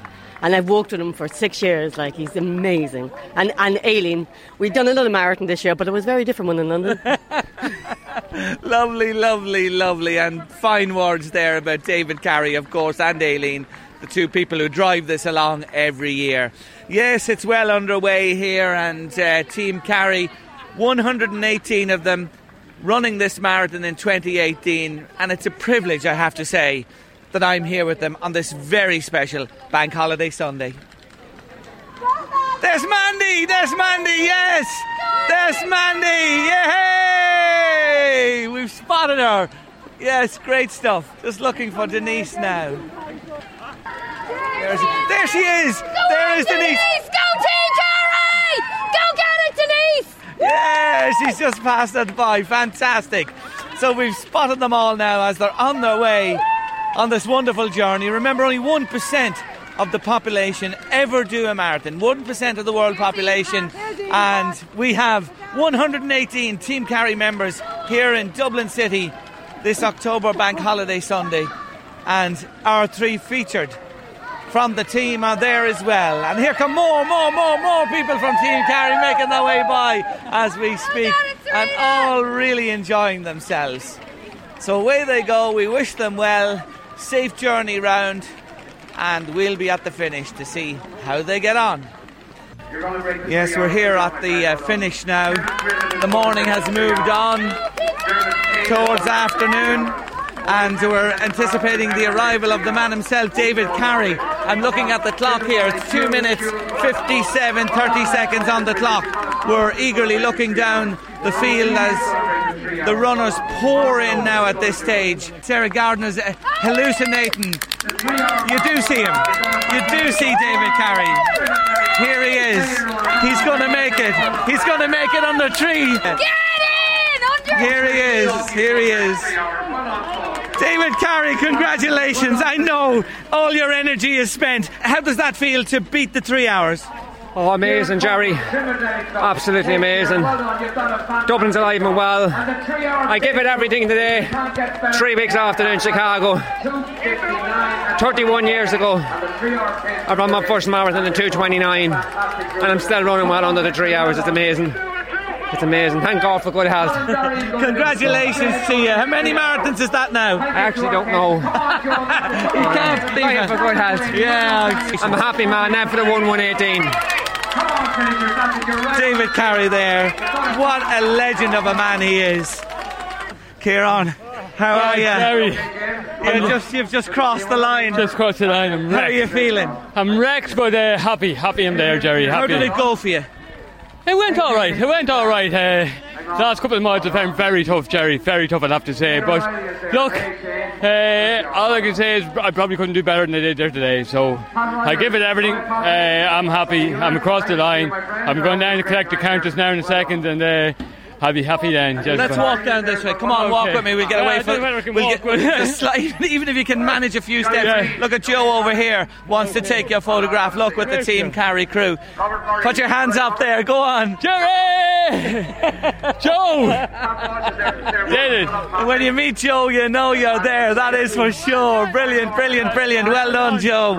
And I've worked with him for 6 years, he's amazing. And Aileen, we've done another marathon this year, but it was a very different one in London. Lovely, lovely, lovely, and fine words there about David Carey, of course, and Aileen. The two people who drive this along every year. Yes, it's well underway here, and Team Carry, 118 of them running this marathon in 2018, and it's a privilege, I have to say, that I'm here with them on this very special Bank Holiday Sunday. There's Mandy, yes! There's Mandy, yay! We've spotted her. Yes, great stuff. Just looking for Denise now. There she is! There is Denise! Go Team Carry! Go get it, Denise! Yeah, she's just passed that by. Fantastic. So we've spotted them all now as they're on their way on this wonderful journey. Remember, only 1% of the population ever do a marathon. 1% of the world population. And we have 118 Team Carry members here in Dublin City this October Bank Holiday Sunday. And our three featured from the team are there as well. And here come more people from Team Carry making their way by as we speak, and all really enjoying themselves. So away they go. We wish them well. Safe journey round, and we'll be at the finish to see how they get on. Yes, we're here at the finish now. The morning has moved on towards afternoon, and we're anticipating the arrival of the man himself, David Carey. I'm looking at the clock here. It's 2 minutes, 57:30 seconds on the clock. We're eagerly looking down the field as the runners pour in now at this stage. Sarah Gardner's hallucinating. You do see him. You do see David Carey. Here he is. He's going to make it. He's going to make it on the tree. Get in! Here he is. David Carey, congratulations. I know all your energy is spent. How does that feel to beat the 3 hours? Oh, amazing, Jerry. Absolutely amazing. Dublin's alive and well. I give it everything today. 3 weeks after in Chicago. 31 years ago, I ran my first marathon in 2:29. And I'm still running well under the 3 hours. It's amazing. It's amazing. Thank God for good health. Congratulations to you. How many marathons is that now? I actually don't know. You can't believe it. Thank you for good health. Yeah. I'm a happy man. Now for the 1:18. David Carey there. What a legend of a man he is. Ciarán, how are you? Very. You've just crossed the line. Just crossed the line. I'm wrecked. How are you feeling? I'm wrecked, but happy. Happy I'm there, Jerry. Happy. How did it go for you? It went all right. The last couple of miles I found very tough, Jerry. Very tough, I'd have to say. But look, all I can say is I probably couldn't do better than I did there today. So I give it everything. I'm happy. I'm across the line. I'm going down to collect the counters now in a second, and I'll be happy then. Let's walk down this way. Come on, walk with me. We'll get away from it. Even if you can manage a few steps. Yeah. Look at Joe over here. Wants to take your photograph. Look with the Team Carry crew. Put your hands up there. Go on. Jerry! Joe! Did it. When you meet Joe, you know you're there. That is for sure. Brilliant. Well done, Joe.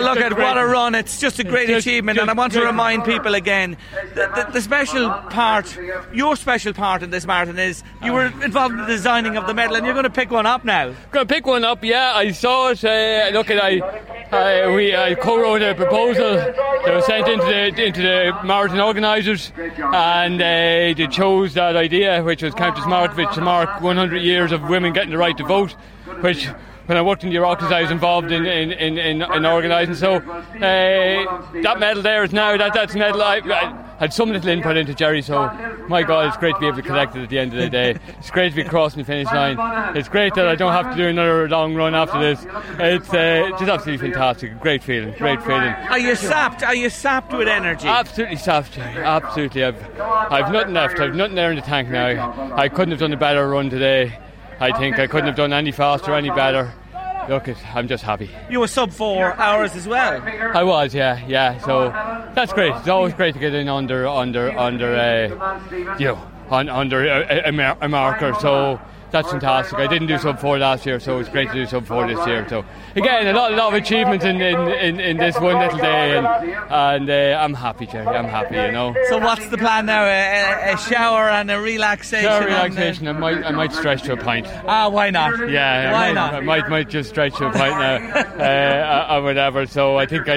Look at what a run. It's just a great achievement. And I want to remind people again, the special part... Your special part in this marathon is you were involved in the designing of the medal, and you're going to pick one up now. Going to pick one up, yeah. I saw it. I co-wrote a proposal that was sent into the marathon organisers, and they chose that idea, which was Countess Markovic, to mark 100 years of women getting the right to vote, which... When I worked in the Oireachtas, I was involved in organising. So that medal there is now that's medal. I had some little input into Jerry, so my God, it's great to be able to collect it at the end of the day. It's great to be crossing the finish line. It's great that I don't have to do another long run after this. It's just absolutely fantastic. Great feeling. Are you sapped with energy? Absolutely sapped, Jerry. Absolutely. I've nothing left. I've nothing there in the tank now. I couldn't have done a better run today. I think I couldn't have done any faster, any better. Look, I'm just happy. You were sub 4 hours as well. I was, yeah. So that's great. It's always great to get in under a marker. So that's fantastic. I didn't do sub 4 last year, so it's great to do sub 4 this year. So again, a lot of achievements in this one little day, and I'm happy, Jerry. I'm happy, you know. So what's the plan now? A shower and a relaxation. And I might stretch to a pint. Ah, why not? Yeah, why not? I might just stretch to a pint now, or whatever. So I think.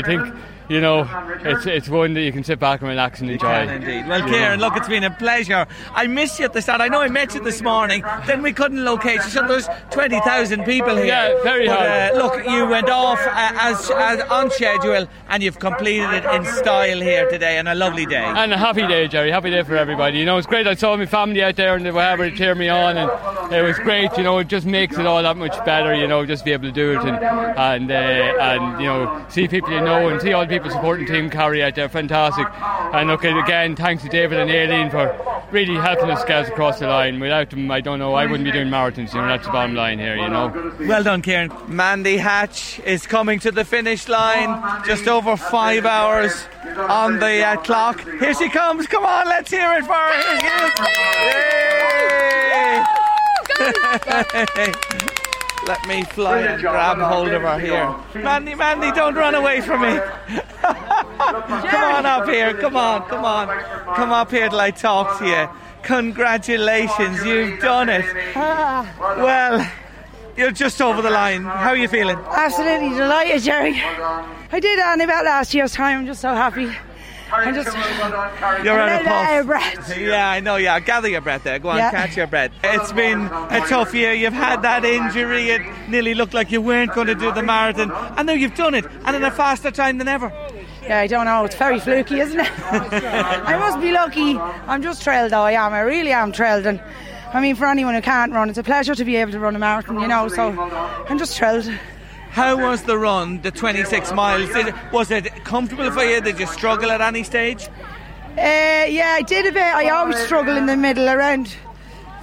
You know, it's one that you can sit back and relax and enjoy. You can indeed. Well, Kieran, look, it's been a pleasure. I missed you at the start. I know I met you this morning. Then we couldn't locate you. So there's 20,000 people here. Yeah, very hard. Look, you went off as on schedule, and you've completed it in style here today, and a lovely day. And a happy day, Jerry. Happy day for everybody. You know, it's great. I saw my family out there, and they were able to cheer me on, and it was great. You know, it just makes it all that much better. You know, just be able to do it, and you know, see people you know, and see all the people supporting Team Carry out there, fantastic. And look, again, thanks to David and Aileen for really helping us guys across the line. Without them, I don't know, I wouldn't be doing marathons, you know, that's the bottom line here, you know. Well done, Kieran. Mandy Hatch is coming to the finish line, just over 5 hours on the clock. Here she comes, come on, let's hear it for her. Here she is. Yay! Let me fly and grab hold of her here. Mandy, don't run away from me. Come on up here. Come up here till I talk to you. Congratulations, you've done it. Well, you're just over the line. How are you feeling? Absolutely delighted, Jerry. I did about last year's time. I'm just so happy. You're out of puff. Yeah, I know. Yeah, gather your breath there. Go on, catch your breath. It's been a tough year. You've had that injury. It nearly looked like you weren't going to do the marathon, and now you've done it, and in a faster time than ever. Yeah, I don't know. It's very fluky, isn't it? I must be lucky. I'm just thrilled, though. I am. I really am thrilled. And I mean, for anyone who can't run, it's a pleasure to be able to run a marathon. You know, so I'm just thrilled. How was the run, the 26 miles? Was it comfortable for you? Did you struggle at any stage? Yeah, I did a bit. I always struggle in the middle, around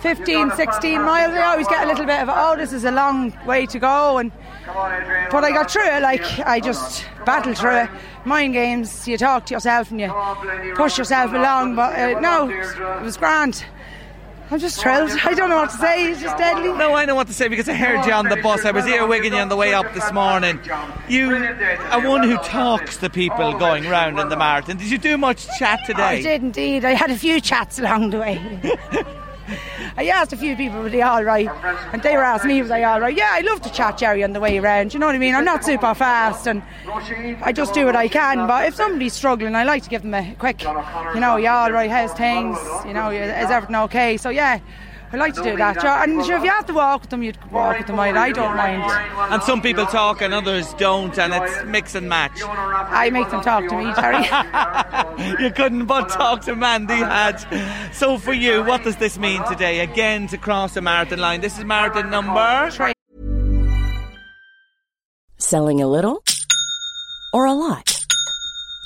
15, 16 miles. I always get a little bit of, this is a long way to go. But I got through it, I just battled through it. Mind games, you talk to yourself and you push yourself along. But no, it was grand. I'm just thrilled. I don't know what to say. It's just deadly. No, I know what to say because I heard you on the bus. I was earwigging you on the way up this morning. You are one who talks to people going round in the marathon. Did you do much chat today? I did indeed. I had a few chats along the way. I asked a few people, were they all right? And they were asking me, was I all right? Yeah, I love to chat, Jerry, on the way around. You know what I mean? I'm not super fast and I just do what I can. But if somebody's struggling, I like to give them a quick, you know, you all right, how's things? You know, is everything okay? So, yeah. I like to do that. And if you have to walk with them, you'd walk with them. I don't mind. And some people talk and others don't, and it's mix and match. I make them talk to me, Terry. You couldn't but talk to Mandy Hatch. So for you, what does this mean today? Again, to cross a marathon line. This is marathon number... Selling a little or a lot?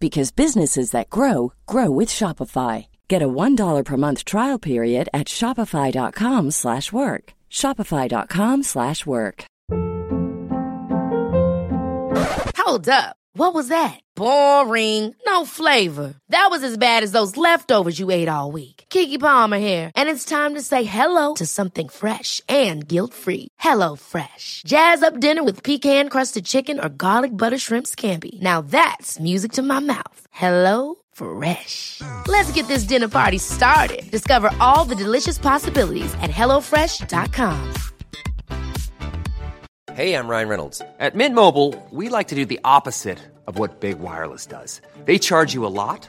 Because businesses that grow with Shopify. Get a $1 per month trial period at shopify.com/work. Shopify.com/work. Hold up. What was that? Boring. No flavor. That was as bad as those leftovers you ate all week. Keke Palmer here. And it's time to say hello to something fresh and guilt-free. Hello Fresh. Jazz up dinner with pecan-crusted chicken or garlic butter shrimp scampi. Now that's music to my mouth. Hello Fresh. Let's get this dinner party started. Discover all the delicious possibilities at HelloFresh.com. Hey, I'm Ryan Reynolds. At Mint Mobile, we like to do the opposite of what Big Wireless does. They charge you a lot,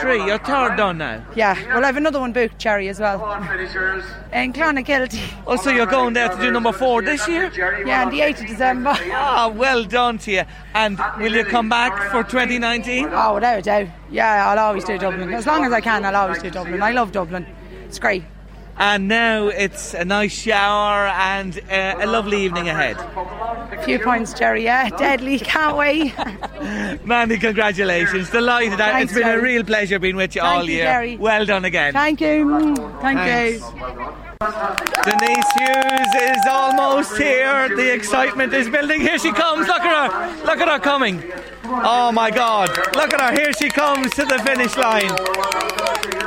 3, you're third down now. Yeah, well, I have another one booked, Jerry, as well. And Clonakilty. Oh, so you're going there to do number 4 this year? Yeah, on the 8th of December. Ah, oh, well done to you. And will you come back for 2019? Oh, without a doubt. Yeah, I'll always do Dublin. As long as I can, I'll always do Dublin. I love Dublin. It's great. And now it's a nice shower and a lovely evening ahead. A few points, Jerry, yeah. Deadly, can't we? Mandy, congratulations. Delighted. Thanks, it's been Jerry. A real pleasure being with you. Thank all you, year. Jerry. Well done again. Thank you. Thank you. Denise Hughes is almost here. The excitement is building. Here she comes. Look at her. Look at her coming. Oh my God. Look at her. Here she comes to the finish line.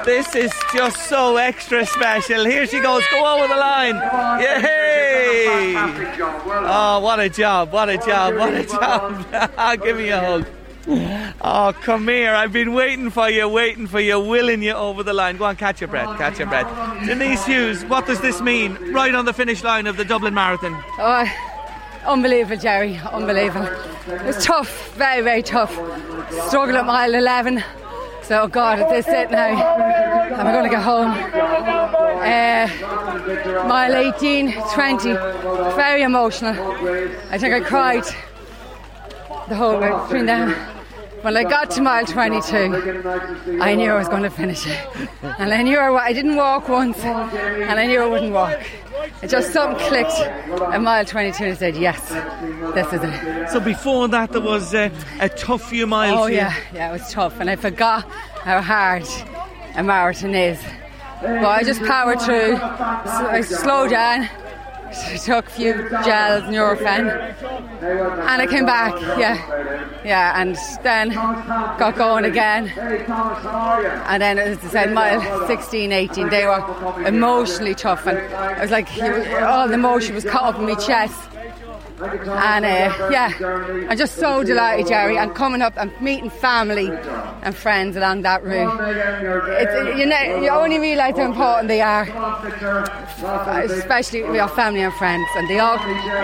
This is just so extra special. Here she goes. Go over the line. Yay! Oh, what a job. What a job. What a job. Give me a hug. Oh, come here. I've been waiting for you, willing you over the line. Go on, catch your breath. Denise Hughes, what does this mean? Right on the finish line of the Dublin Marathon. Oh, unbelievable, Jerry, unbelievable. It was tough, very, very tough. Struggled at mile 11. So, God, is this it now? Am I going to go home? Mile 18, 20, very emotional. I think I cried the whole way between them. When I got to mile 22, I knew I was going to finish it. And I knew I didn't walk once, and I knew I wouldn't walk. It just something clicked at mile 22 and said, yes, this is it. So before that, there was a tough few miles. Oh, yeah, it was tough. And I forgot how hard a marathon is. But I just powered through. I slowed down. I took a few gels, Nurofen, and I came back, yeah, and then got going again, and then as I said, mile 16, 18, they were emotionally tough, and I was like, all the emotion was caught up in my chest, and yeah, I'm just so delighted, Jerry, and coming up and meeting family and friends along that route. You only realise how important they are, especially with your family and friends, and they all,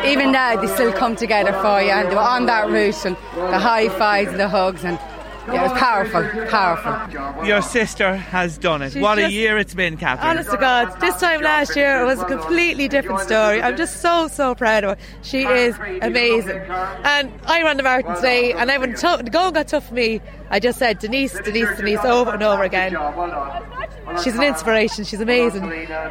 even now, they still come together for you, and they were on that route, and the high fives and the hugs, and yeah, it was powerful. Your sister has done it. She's what a year it's been, Catherine. Honest to God, this time last year it was a completely different story. I'm just so proud of her. She is amazing. And I ran the marathon today, and when the going got tough for me, I just said Denise over and over again. She's an inspiration. She's amazing.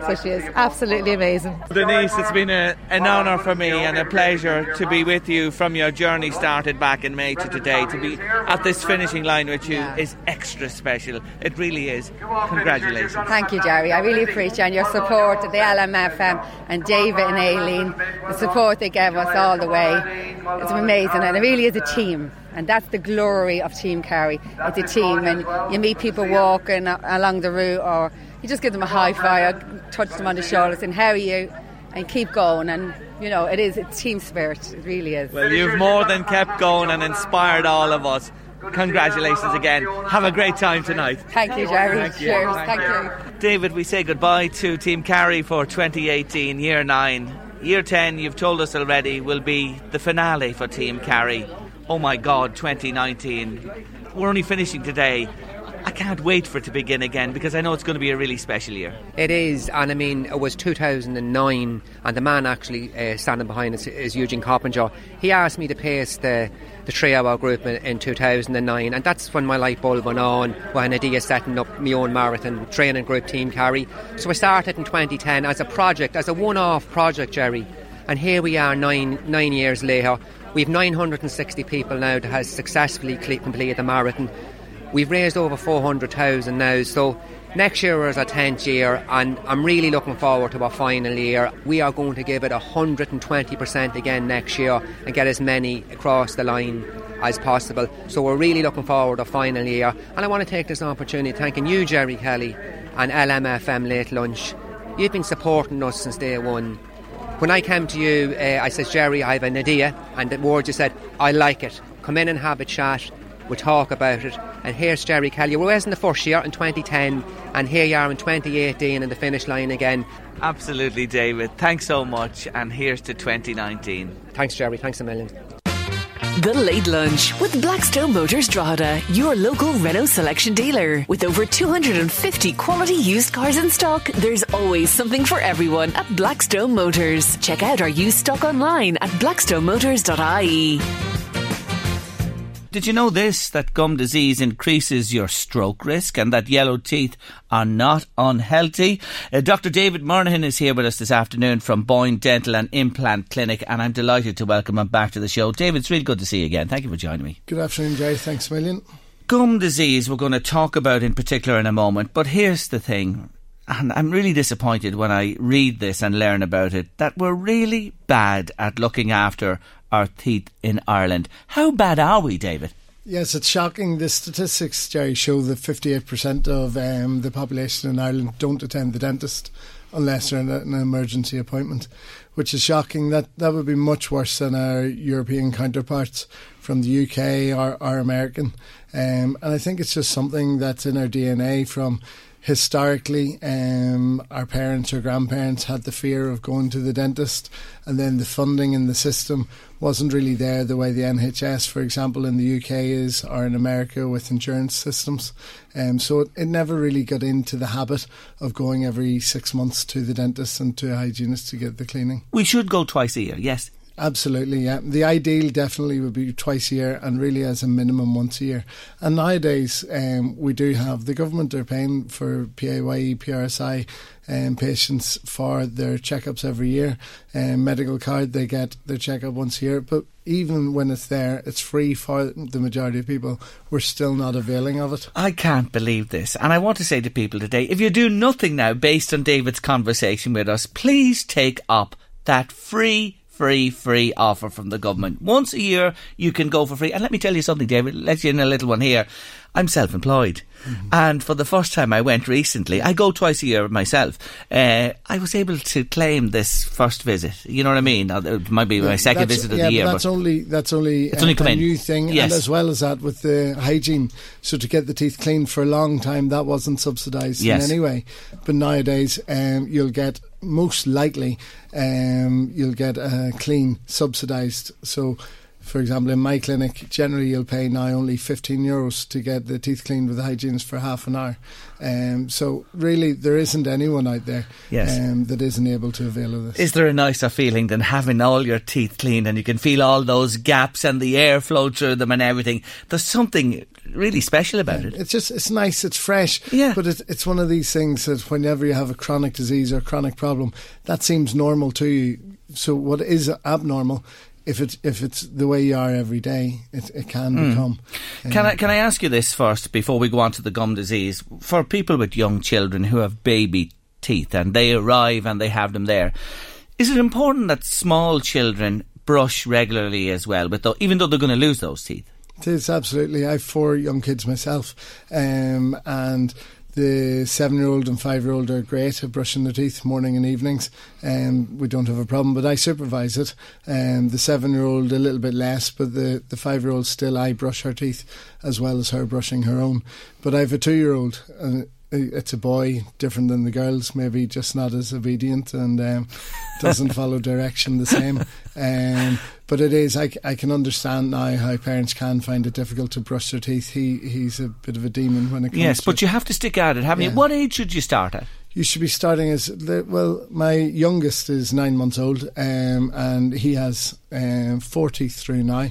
So she is absolutely amazing. Denise, it's been an honour for me and a pleasure to be with you from your journey started back in May to today. To be at this finishing line with you is extra special. It really is. Congratulations. Thank you, Jerry. I really appreciate your support at the LMFM and David and Aileen. The support they gave us all the way. It's amazing, and it really is a team. And that's the glory of Team Carry. It's a team, and you meet people walking along the route, or you just give them a high five, touch them on the shoulders, and how are you? And keep going, and you know, it is a team spirit. It really is. Well, you've more than kept going and inspired all of us. Congratulations again. Have a great time tonight. Thank you, Jerry. Thank you. Cheers. Thank you. David, we say goodbye to Team Carry for 2018, year 9. Year 10, you've told us already, will be the finale for Team Carry. Oh my God, 2019. We're only finishing today. I can't wait for it to begin again, because I know it's going to be a really special year. It is, and I mean, it was 2009, and the man actually standing behind us is Eugene Coppinger. He asked me to pace the 3-hour group in 2009, and that's when my light bulb went on, when I did setting up my own marathon training group, Team Carry. So I started in 2010 as a project, as a one-off project, Jerry, and here we are nine years later. We have 960 people now that has successfully completed the marathon. We've raised over 400,000 now, so Next year is our 10th year, and I'm really looking forward to our final year. We are going to give it 120% again next year and get as many across the line as possible. So we're really looking forward to our final year. And I want to take this opportunity thanking you, Jerry Kelly, and LMFM Late Lunch. You've been supporting us since day one. When I came to you, I said, Jerry, I have an idea. And the word you said, I like it. Come in and have a chat. We'll talk about it. And here's Jerry Kelly. We were in the first year in 2010, and here you are in 2018 in the finish line again. Absolutely, David. Thanks so much, and here's to 2019. Thanks, Jerry. Thanks a million. The Late Lunch with Blackstone Motors Drogheda, your local Renault selection dealer. With over 250 quality used cars in stock, there's always something for everyone at Blackstone Motors. Check out our used stock online at blackstonemotors.ie. Did you know this, that gum disease increases your stroke risk and that yellow teeth are not unhealthy? Dr. David Murnaghan is here with us this afternoon from Boyne Dental and Implant Clinic, and I'm delighted to welcome him back to the show. David, it's really good to see you again. Thank you for joining me. Good afternoon, Jay. Thanks a million. Gum disease we're going to talk about in particular in a moment, but here's the thing, and I'm really disappointed when I read this and learn about it, that we're really bad at looking after our teeth in Ireland. How bad are we, David? Yes, it's shocking. The statistics, Jerry, show that 58% of the population in Ireland don't attend the dentist unless they're in an emergency appointment, which is shocking. That would be much worse than our European counterparts from the UK or American. And I think it's just something that's in our DNA from historically. Our parents or grandparents had the fear of going to the dentist, and then the funding in the system wasn't really there the way the NHS, for example, in the UK is, or in America with insurance systems. So it never really got into the habit of going every 6 months to the dentist and to a hygienist to get the cleaning. We should go twice a year, yes. Absolutely, yeah. The ideal definitely would be twice a year, and really as a minimum once a year. And nowadays we do have, the government are paying for PAYE, PRSI patients for their checkups every year. Medical card, they get their checkup once a year. But even when it's there, it's free for the majority of people. We're still not availing of it. I can't believe this. And I want to say to people today, if you do nothing now based on David's conversation with us, please take up that free offer from the government. Once a year you can go for free. And let me tell you something, David, let you in a little one here. I'm self-employed, and for the first time I went recently, I go twice a year myself, I was able to claim this first visit, you know what I mean? It might be my second visit of the year. But that's only a new thing, yes. And as well as that, with the hygiene, so to get the teeth cleaned for a long time, that wasn't subsidised, yes, in any way. But nowadays you'll get, most likely, you'll get a clean subsidised. So, for example, in my clinic, generally you'll pay now only €15 to get the teeth cleaned with a hygienist for half an hour. So really, there isn't anyone out there, yes, that isn't able to avail of this. Is there a nicer feeling than having all your teeth cleaned and you can feel all those gaps and the airflow through them and everything? There's something really special about it. It's just, it's nice, it's fresh, yeah. But it's one of these things that whenever you have a chronic disease or chronic problem, that seems normal to you. So what is abnormal, if it's the way you are every day, it can become. Can I ask you this first before we go on to the gum disease? For people with young children who have baby teeth and they arrive and they have them there, is it important that small children brush regularly as well, even though they're going to lose those teeth? It is, absolutely. I have 4 young kids myself, and the 7-year-old and 5-year-old are great at brushing their teeth morning and evenings, and we don't have a problem, but I supervise it. The 7-year-old a little bit less, but the 5-year-old still, I brush her teeth as well as her brushing her own. But I have a 2-year-old, and it's a boy, different than the girls, maybe just not as obedient and doesn't follow direction the same. But it is, I can understand now how parents can find it difficult to brush their teeth. He's a bit of a demon when it comes to it. Yes, but you have to stick at it, haven't you? What age should you start at? You should be starting as, well, my youngest is 9 months old, and he has 4 teeth through now.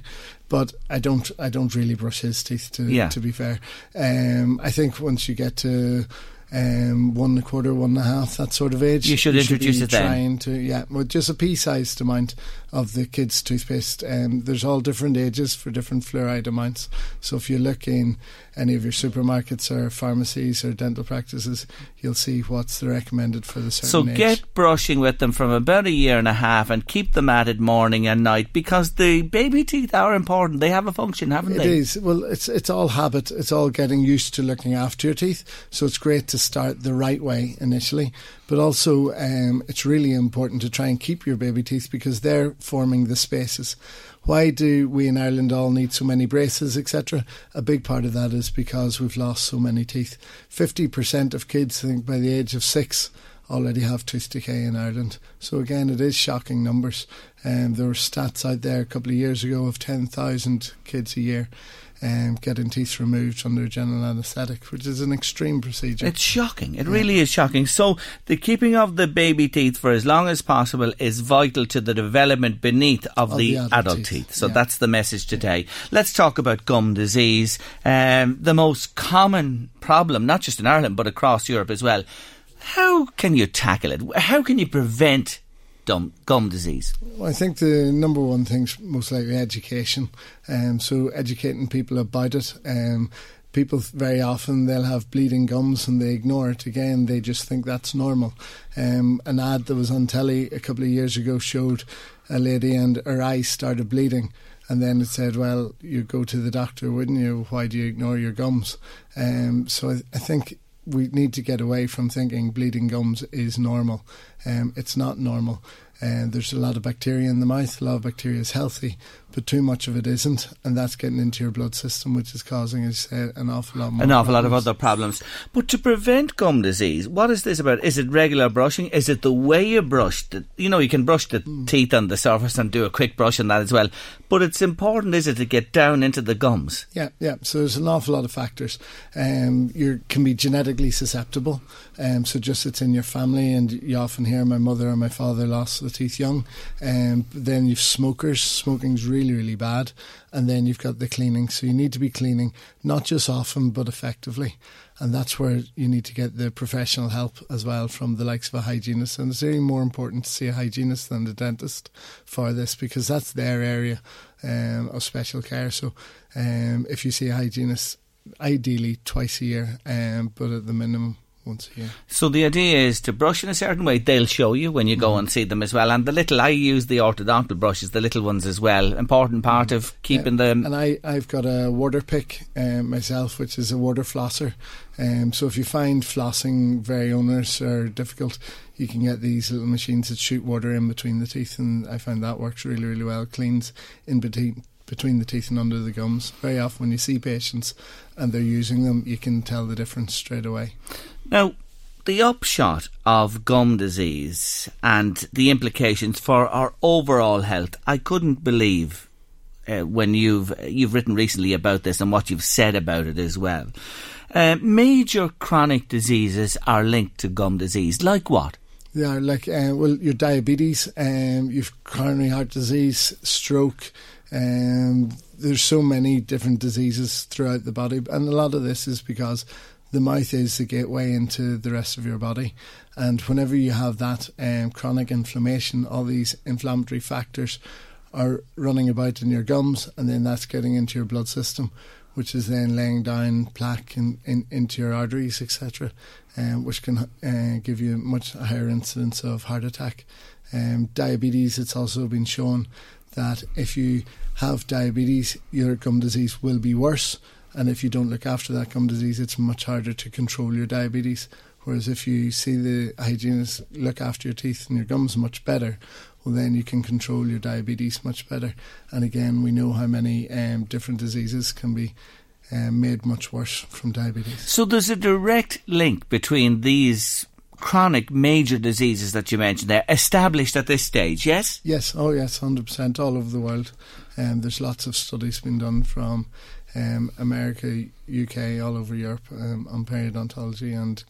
But I don't really brush his teeth, to be fair. I think once you get to 1 1/4, 1 1/2, that sort of age. You should introduce it then. Trying to, yeah, well, just a pea-sized amount of the kids' toothpaste. There's all different ages for different fluoride amounts. So if you look in any of your supermarkets or pharmacies or dental practices, you'll see what's recommended for the certain age. So get brushing with them from about 1.5 years and keep them at it morning and night, because the baby teeth are important. They have a function, haven't they? It is. Well, it's all habit. It's all getting used to looking after your teeth. So it's great to start the right way initially, but also it's really important to try and keep your baby teeth, because they're forming the spaces. Why do we in Ireland all need so many braces, etc.? A big part of that is because we've lost so many teeth. 50% of kids, I think, by the age of 6 already have tooth decay in Ireland. So again, it is shocking numbers. There were stats out there a couple of years ago of 10,000 kids a year getting teeth removed under general anaesthetic, which is an extreme procedure. It's shocking. It really is shocking. So the keeping of the baby teeth for as long as possible is vital to the development beneath of the adult teeth. So that's the message today. Let's talk about gum disease, the most common problem, not just in Ireland but across Europe as well. How can you tackle it? How can you prevent gum disease? Well, I think the number one thing's most likely education. So educating people about it. People very often, they'll have bleeding gums and they ignore it. Again, they just think that's normal. An ad that was on telly a couple of years ago showed a lady and her eye started bleeding. And then it said, well, you go to the doctor, wouldn't you? Why do you ignore your gums? So I think we need to get away from thinking bleeding gums is normal. It's not normal. There's a lot of bacteria in the mouth. A lot of bacteria is healthy, but too much of it isn't, and that's getting into your blood system, which is causing, as you say, an awful lot more lot of other problems. But to prevent gum disease, what is this about? Is it regular brushing? Is it the way you brush? You know, you can brush the teeth on the surface and do a quick brush on that as well, but it's important, is it, to get down into the gums? Yeah. So there's an awful lot of factors. You can be genetically susceptible, so just it's in your family, and you often hear my mother or my father lost the teeth young. Then you've smokers. Smoking's really, really bad. And then you've got the cleaning. So you need to be cleaning, not just often, but effectively. And that's where you need to get the professional help as well from the likes of a hygienist. And it's really more important to see a hygienist than the dentist for this, because that's their area of special care. So if you see a hygienist, ideally twice a year, but at the minimum, once a year. So the idea is to brush in a certain way. They'll show you when you go and see them as well. And I use the orthodontal brushes, the little ones as well. Important part of keeping them. And I've got a water pick myself, which is a water flosser. So if you find flossing very onerous or difficult, you can get these little machines that shoot water in between the teeth. And I find that works really, really well. Cleans in between the teeth and under the gums. Very often when you see patients and they're using them, you can tell the difference straight away. Now, the upshot of gum disease and the implications for our overall health, I couldn't believe when you've written recently about this and what you've said about it as well. Major chronic diseases are linked to gum disease. Like what? They are like, your diabetes, you've coronary heart disease, stroke. There's so many different diseases throughout the body, and a lot of this is because the mouth is the gateway into the rest of your body. And whenever you have that chronic inflammation, all these inflammatory factors are running about in your gums, and then that's getting into your blood system, which is then laying down plaque into your arteries, etc., which can give you a much higher incidence of heart attack. Diabetes, it's also been shown that if you have diabetes, your gum disease will be worse. And if you don't look after that gum disease, it's much harder to control your diabetes. Whereas if you see the hygienist look after your teeth and your gums much better, well, then you can control your diabetes much better. And again, we know how many different diseases can be made much worse from diabetes. So there's a direct link between these chronic major diseases that you mentioned there, established at this stage, yes? Yes, 100%, all over the world. There's lots of studies been done from America, UK, all over Europe on periodontology and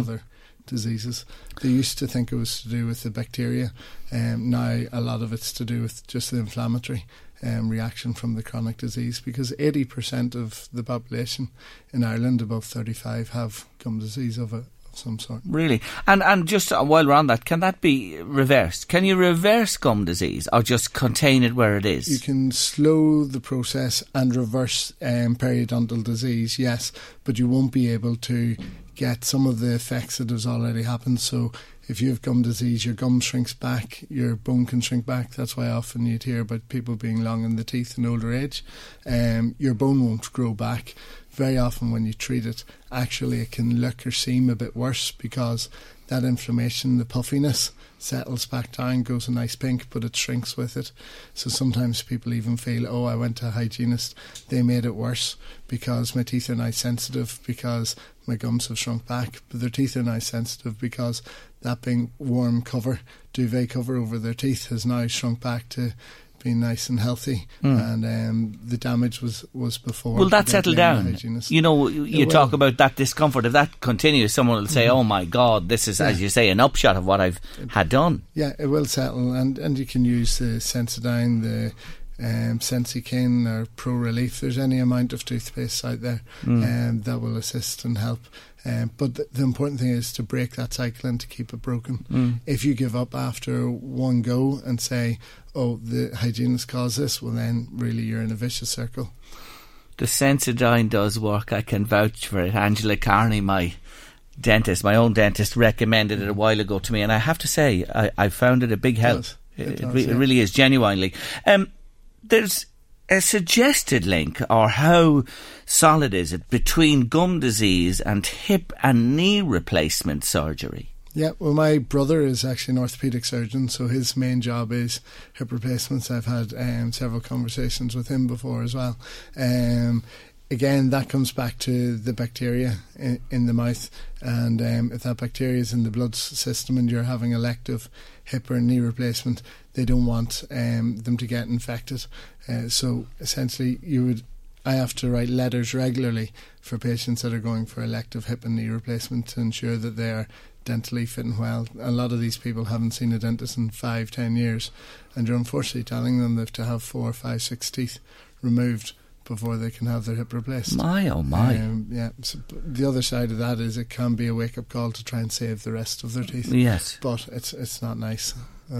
other diseases. They used to think it was to do with the bacteria. Now a lot of it's to do with just the inflammatory reaction from the chronic disease, because 80% of the population in Ireland above 35 have gum disease of some sort. Really? And just while we're on that, can that be reversed? Can you reverse gum disease or just contain it where it is? You can slow the process and reverse periodontal disease, yes, but you won't be able to get some of the effects that has already happened. So if you have gum disease, your gum shrinks back, your bone can shrink back. That's why often you'd hear about people being long in the teeth in older age. Your bone won't grow back. Very often when you treat it, actually it can look or seem a bit worse because that inflammation, the puffiness, settles back down, goes a nice pink, but it shrinks with it. So sometimes people even feel, oh, I went to a hygienist, they made it worse because my teeth are now sensitive because my gums have shrunk back. But their teeth are now sensitive because that being warm cover, duvet cover over their teeth has now shrunk back to being nice and healthy, and the damage was before. Will that settle down? You know, you talk about that discomfort. If that continues, someone will say, oh my God, this is, as you say, an upshot of what I've had done. Yeah, it will settle, and you can use the Sensodyne, the Sensikin or Pro Relief. There's any amount of toothpaste out there that will assist and help. But the important thing is to break that cycle and to keep it broken. If you give up after one go and say, oh, the hygienist caused this, well then really you're in a vicious circle. The Sensodyne does work, I can vouch for it. Angela Carney, my own dentist, recommended it a while ago to me, and I have to say I found it a big help. It really is, genuinely. There's a suggested link, or how solid is it, between gum disease and hip and knee replacement surgery? Yeah, well, my brother is actually an orthopaedic surgeon, so his main job is hip replacements. I've had several conversations with him before as well. Again, that comes back to the bacteria in the mouth, and if that bacteria is in the blood system and you're having elective hip or knee replacement, they don't want them to get infected. So essentially, I have to write letters regularly for patients that are going for elective hip and knee replacement to ensure that they are dentally fit and well. A lot of these people haven't seen a dentist in 5-10 years, and you're unfortunately telling them they have to have 4, 5, 6 teeth removed before they can have their hip replaced. My, oh my. So the other side of that is it can be a wake-up call to try and save the rest of their teeth. Yes. But it's not nice.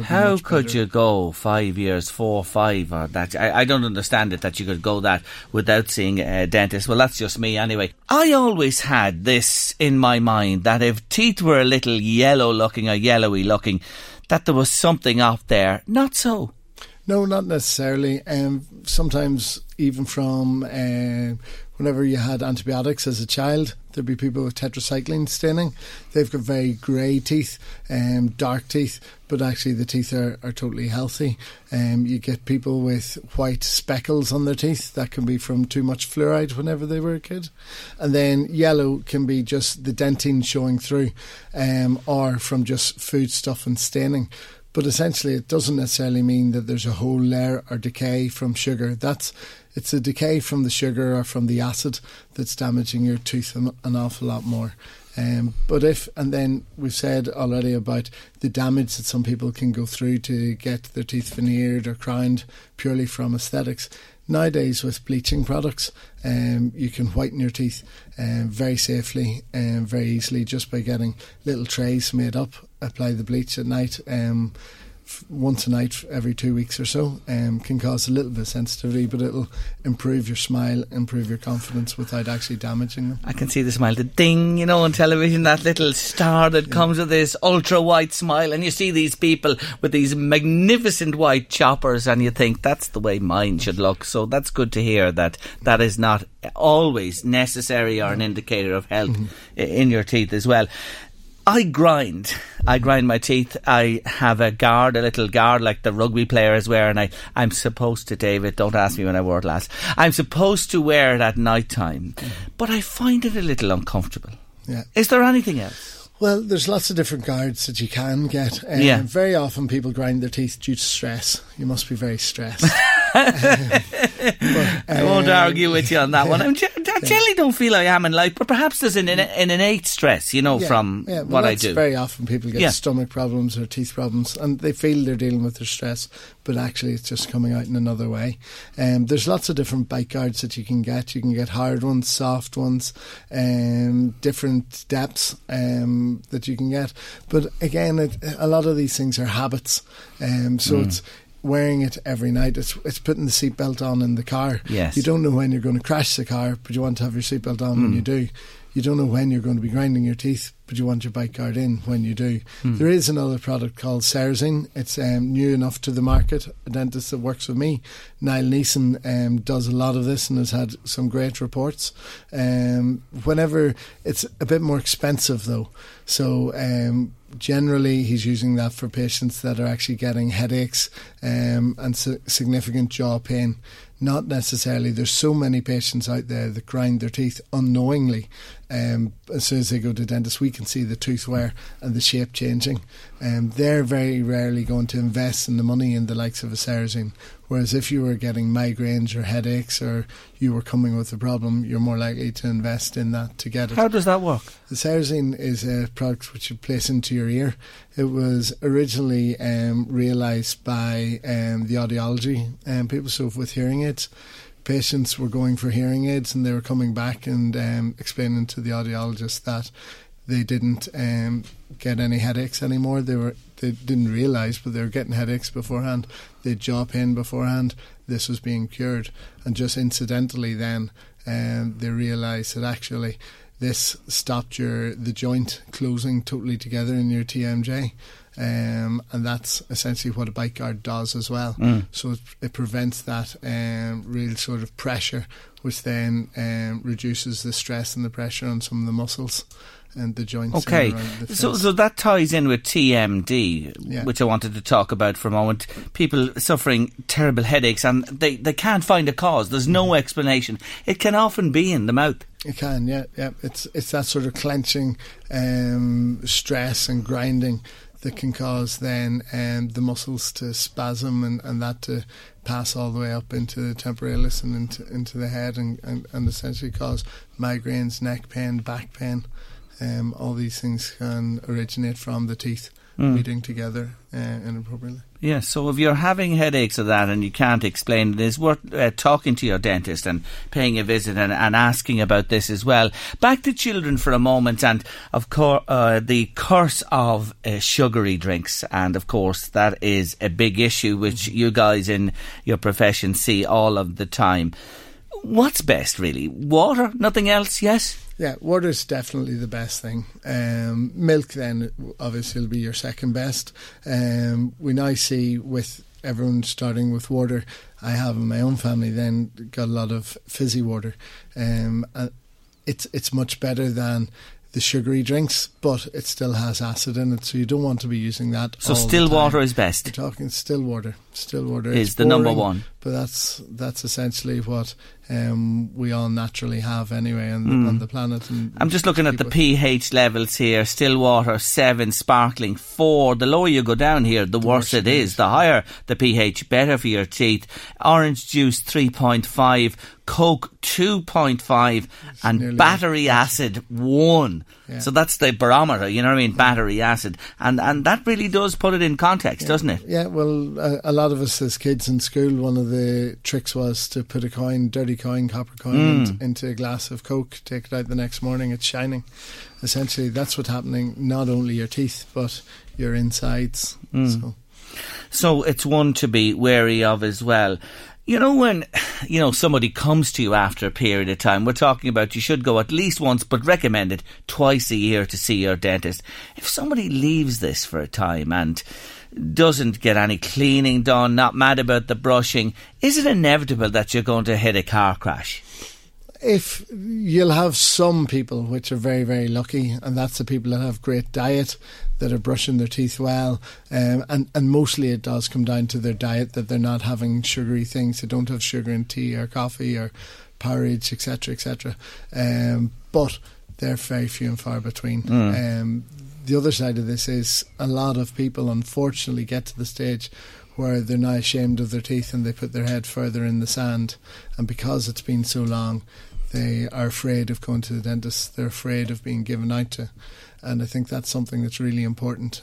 How could you go 4 or 5 years, or that? I don't understand it that you could go that without seeing a dentist. Well, that's just me anyway. I always had this in my mind that if teeth were a little yellow looking or yellowy looking, that there was something off there. Not so. No, not necessarily. Sometimes even from whenever you had antibiotics as a child, there'd be people with tetracycline staining. They've got very grey teeth, dark teeth, but actually the teeth are totally healthy. You get people with white speckles on their teeth. That can be from too much fluoride whenever they were a kid. And then yellow can be just the dentine showing through, or from just food stuff and staining. But essentially, it doesn't necessarily mean that there's a whole layer or decay from sugar. It's a decay from the sugar or from the acid that's damaging your tooth an awful lot more. And then we've said already about the damage that some people can go through to get their teeth veneered or crowned purely from aesthetics. Nowadays, with bleaching products, you can whiten your teeth very safely and very easily just by getting little trays made up. Apply the bleach at night, once a night, every 2 weeks or so. Can cause a little bit of sensitivity, but it'll improve your smile, improve your confidence without actually damaging them. I can see the smile, the ding, you know, on television, that little star that comes with this ultra-white smile, and you see these people with these magnificent white choppers, and you think, that's the way mine should look. So that's good to hear that is not always necessary or an indicator of health in your teeth as well. I grind my teeth. I have a little guard like the rugby players wear, and I'm supposed to, David, don't ask me when I wore it last, I'm supposed to wear it at night time, but I find it a little uncomfortable. Yeah. Is there anything else? Well, there's lots of different guards that you can get. Very often people grind their teeth due to stress. You must be very stressed. I won't argue with you on that one. I'm I generally don't feel I am in life, but perhaps there's an innate stress, you know, from what I do. Very often people get stomach problems or teeth problems and they feel they're dealing with their stress, but actually it's just coming out in another way. There's lots of different bite guards that you can get. You can get hard ones, soft ones, different depths that you can get. But again, a lot of these things are habits. It's wearing it every night. It's putting the seatbelt on in the car. Yes. You don't know when you're going to crash the car, but you want to have your seatbelt on when you do. You don't know when you're going to be grinding your teeth, but you want your bite guard in when you do. There is another product called Cerazine. It's new enough to the market. A dentist that works with me, Niall Neeson, does a lot of this and has had some great reports. Whenever it's a bit more expensive though, so generally he's using that for patients that are actually getting headaches and significant jaw pain. Not necessarily. There's so many patients out there that grind their teeth unknowingly. As soon as they go to the dentist, we can see the tooth wear and the shape changing. They're very rarely going to invest in the money in the likes of a Cerazine. Whereas if you were getting migraines or headaches or you were coming with a problem, you're more likely to invest in that to get it. How does that work? The Cerazine is a product which you place into your ear. It was originally realised by the audiology people. So with hearing aids, patients were going for hearing aids and they were coming back and explaining to the audiologist that they didn't get any headaches anymore. They didn't realise, but they were getting headaches beforehand. They had jaw pain beforehand. This was being cured. And just incidentally then, they realised that actually this stopped the joint closing totally together in your TMJ. And that's essentially what a bite guard does as well. So it prevents that real sort of pressure, which then reduces the stress and the pressure on some of the muscles and the joints. Okay, so that ties in with TMD, which I wanted to talk about for a moment. People suffering terrible headaches and they can't find a cause. There's no explanation. It can often be in the mouth. It can, yeah. It's that sort of clenching stress and grinding that can cause then the muscles to spasm and that to pass all the way up into the temporalis and into the head and essentially cause migraines, neck pain, back pain. All these things can originate from the teeth meeting together inappropriately. Yeah, so if you're having headaches or that and you can't explain it, it's worth talking to your dentist and paying a visit and asking about this as well. Back to children for a moment and, of course, the curse of sugary drinks. And, of course, that is a big issue which you guys in your profession see all of the time. What's best, really? Water? Nothing else, yes? Yeah, water's definitely the best thing. Milk then obviously will be your second best. We now see with everyone starting with water. I have in my own family then got a lot of fizzy water. It's much better than the sugary drinks, but it still has acid in it, so you don't want to be using that. So still water is best. We're talking still water. Still water is the number one. But that's essentially what we all naturally have anyway on the planet. And I'm just looking at the pH levels here. Still water 7, sparkling 4. The lower you go down here, the worse it is. The higher the pH, better for your teeth. Orange juice 3.5. Coke 2.5 and battery acid 1. Yeah. So that's the barometer, you know what I mean? Battery acid. And that really does put it in context, doesn't it? Yeah, well, a lot of us as kids in school, one of the tricks was to put a coin, dirty coin, copper coin, into a glass of Coke, take it out the next morning, it's shining. Essentially, that's what's happening, not only your teeth, but your insides. So it's one to be wary of as well. You know, when somebody comes to you after a period of time, we're talking about you should go at least once, but recommended twice a year to see your dentist. If somebody leaves this for a time and doesn't get any cleaning done, not mad about the brushing, is it inevitable that you're going to hit a car crash? If you'll have some people which are very, very lucky, and that's the people that have great diet, that are brushing their teeth well, and mostly it does come down to their diet, that they're not having sugary things. They don't have sugar in tea or coffee or porridge, etc., etc. But they're very few and far between. The other side of this is a lot of people unfortunately get to the stage where they're now ashamed of their teeth and they put their head further in the sand. And because it's been so long, they are afraid of going to the dentist. They're afraid of being given out to. And I think that's something that's really important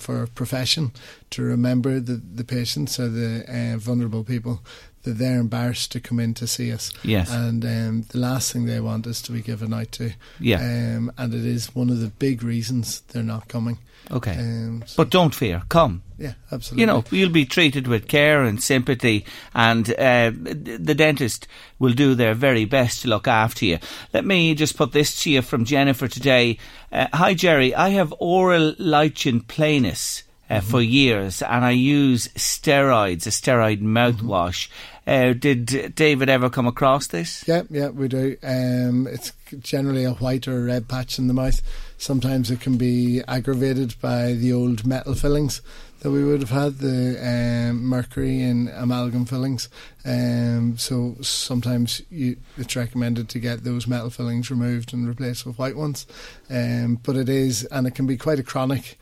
for our profession, to remember that the patients are the vulnerable people, that they're embarrassed to come in to see us. Yes. And the last thing they want is to be given out to. Yeah. And it is one of the big reasons they're not coming. Okay. So. But don't fear, come. Yeah, absolutely. You know, you'll be treated with care and sympathy, and the dentist will do their very best to look after you. Let me just put this to you from Jennifer today. Hi Jerry, I have oral lichen planus for years, and I use steroids, a steroid mouthwash. Did David ever come across this? Yeah, we do. It's generally a white or a red patch in the mouth. Sometimes it can be aggravated by the old metal fillings that we would have had, the mercury and amalgam fillings. So sometimes it's recommended to get those metal fillings removed and replaced with white ones. But it is, and it can be quite a chronic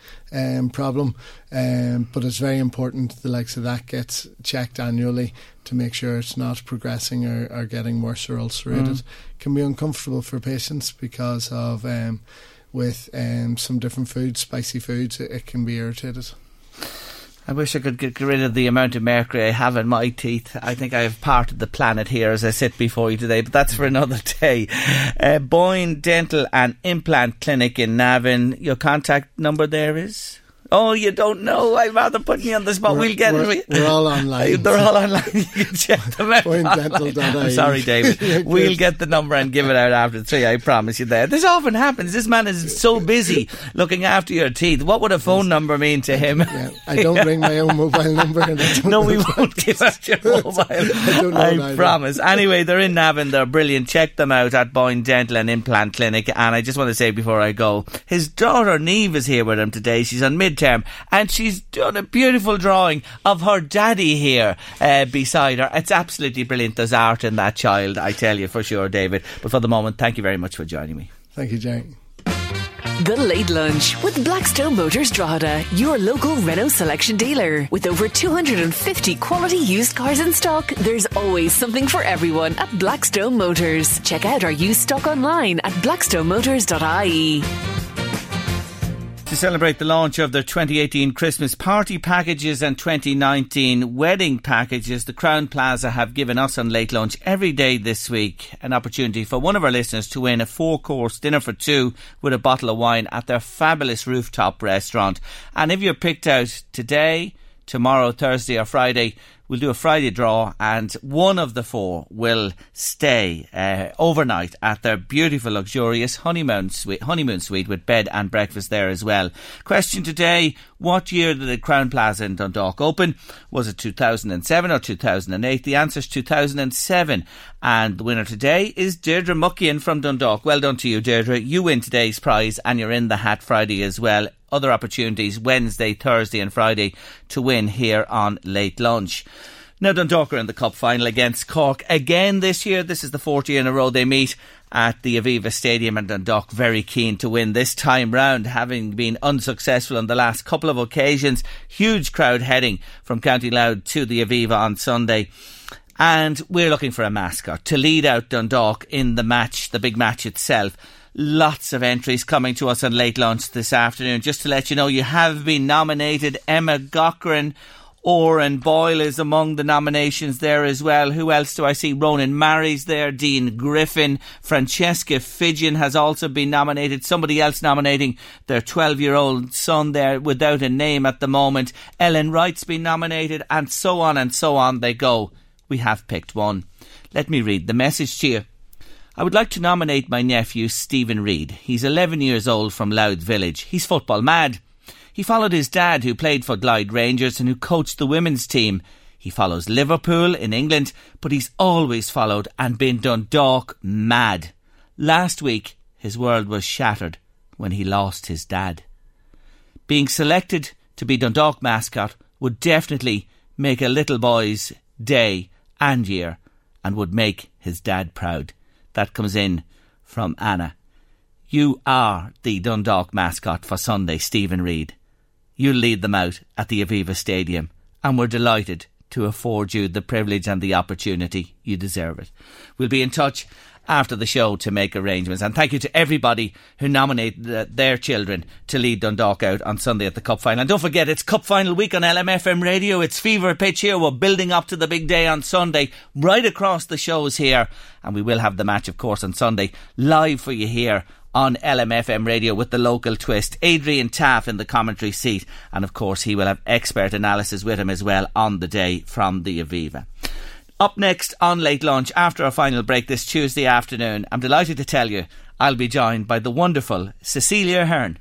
problem. But it's very important the likes of that gets checked annually to make sure it's not progressing or getting worse or ulcerated. It can be uncomfortable for patients because of with some different foods, spicy foods, it can be irritated. I wish I could get rid of the amount of mercury I have in my teeth. I think I have parted the planet here as I sit before you today, but that's for another day. Boyne Dental and Implant Clinic in Navin. Your contact number there is? Oh, you don't know. I'd rather put me on the spot. We're all online. They're all online. You can check them out. I'm sorry, David. We'll get the number and give it out after 3, I promise you that. This often happens. This man is so busy looking after your teeth. What would a phone number mean to him? Yeah, I don't ring my own mobile number. No, we won't give out your mobile. I promise. Anyway, they're in Navin. They're brilliant. Check them out at Boyne Dental and Implant Clinic. And I just want to say before I go, his daughter Niamh is here with him today. She's on midterm, and she's done a beautiful drawing of her daddy here beside her. It's absolutely brilliant. There's art in that child, I tell you for sure, David. But for the moment, thank you very much for joining me. Thank you, Jane. The Late Lunch with Blackstone Motors Drogheda, your local Renault selection dealer. With over 250 quality used cars in stock, there's always something for everyone at Blackstone Motors. Check out our used stock online at blackstonemotors.ie. To celebrate the launch of their 2018 Christmas party packages and 2019 wedding packages, the Crowne Plaza have given us on Late Lunch every day this week an opportunity for one of our listeners to win a 4-course dinner for 2 with a bottle of wine at their fabulous rooftop restaurant. And if you're picked out today, tomorrow, Thursday or Friday, we'll do a Friday draw, and one of the 4 will stay overnight at their beautiful, luxurious honeymoon suite with bed and breakfast there as well. Question today, what year did the Crowne Plaza in Dundalk open? Was it 2007 or 2008? The answer is 2007. And the winner today is Deirdre Muckian from Dundalk. Well done to you, Deirdre. You win today's prize and you're in the hat Friday as well. Other opportunities Wednesday, Thursday and Friday to win here on Late Lunch. Now Dundalk are in the cup final against Cork again this year. This is the 4th year in a row they meet at the Aviva Stadium, and Dundalk very keen to win this time round, having been unsuccessful on the last couple of occasions. Huge crowd heading from County Louth to the Aviva on Sunday. And we're looking for a mascot to lead out Dundalk in the match, the big match itself. Lots of entries coming to us on Late Lunch this afternoon. Just to let you know, you have been nominated. Emma Cochran, Oran Boyle is among the nominations there as well. Who else do I see? Ronan Mary's there, Dean Griffin, Francesca Fidgen has also been nominated. Somebody else nominating their 12-year-old son there without a name at the moment. Ellen Wright's been nominated, and so on they go. We have picked one. Let me read the message to you. I would like to nominate my nephew, Stephen Reid. He's 11 years old from Louth Village. He's football mad. He followed his dad, who played for Glide Rangers and who coached the women's team. He follows Liverpool in England, but he's always followed and been Dundalk mad. Last week, his world was shattered when he lost his dad. Being selected to be Dundalk mascot would definitely make a little boy's day and year, and would make his dad proud. That comes in from Anna. You are the Dundalk mascot for Sunday, Stephen Reid. You lead them out at the Aviva Stadium. and we're delighted to afford you the privilege and the opportunity. You deserve it. We'll be in touch after the show to make arrangements. And thank you to everybody who nominated their children to lead Dundalk out on Sunday at the Cup Final. And don't forget, it's Cup Final week on LMFM Radio. It's fever pitch here. We're building up to the big day on Sunday, right across the shows here. And we will have the match, of course, on Sunday, live for you here on LMFM Radio with the local twist. Adrian Taff in the commentary seat. And of course, he will have expert analysis with him as well on the day from the Aviva. Up next on Late Lunch, after our final break this Tuesday afternoon, I'm delighted to tell you I'll be joined by the wonderful Cecelia Ahern.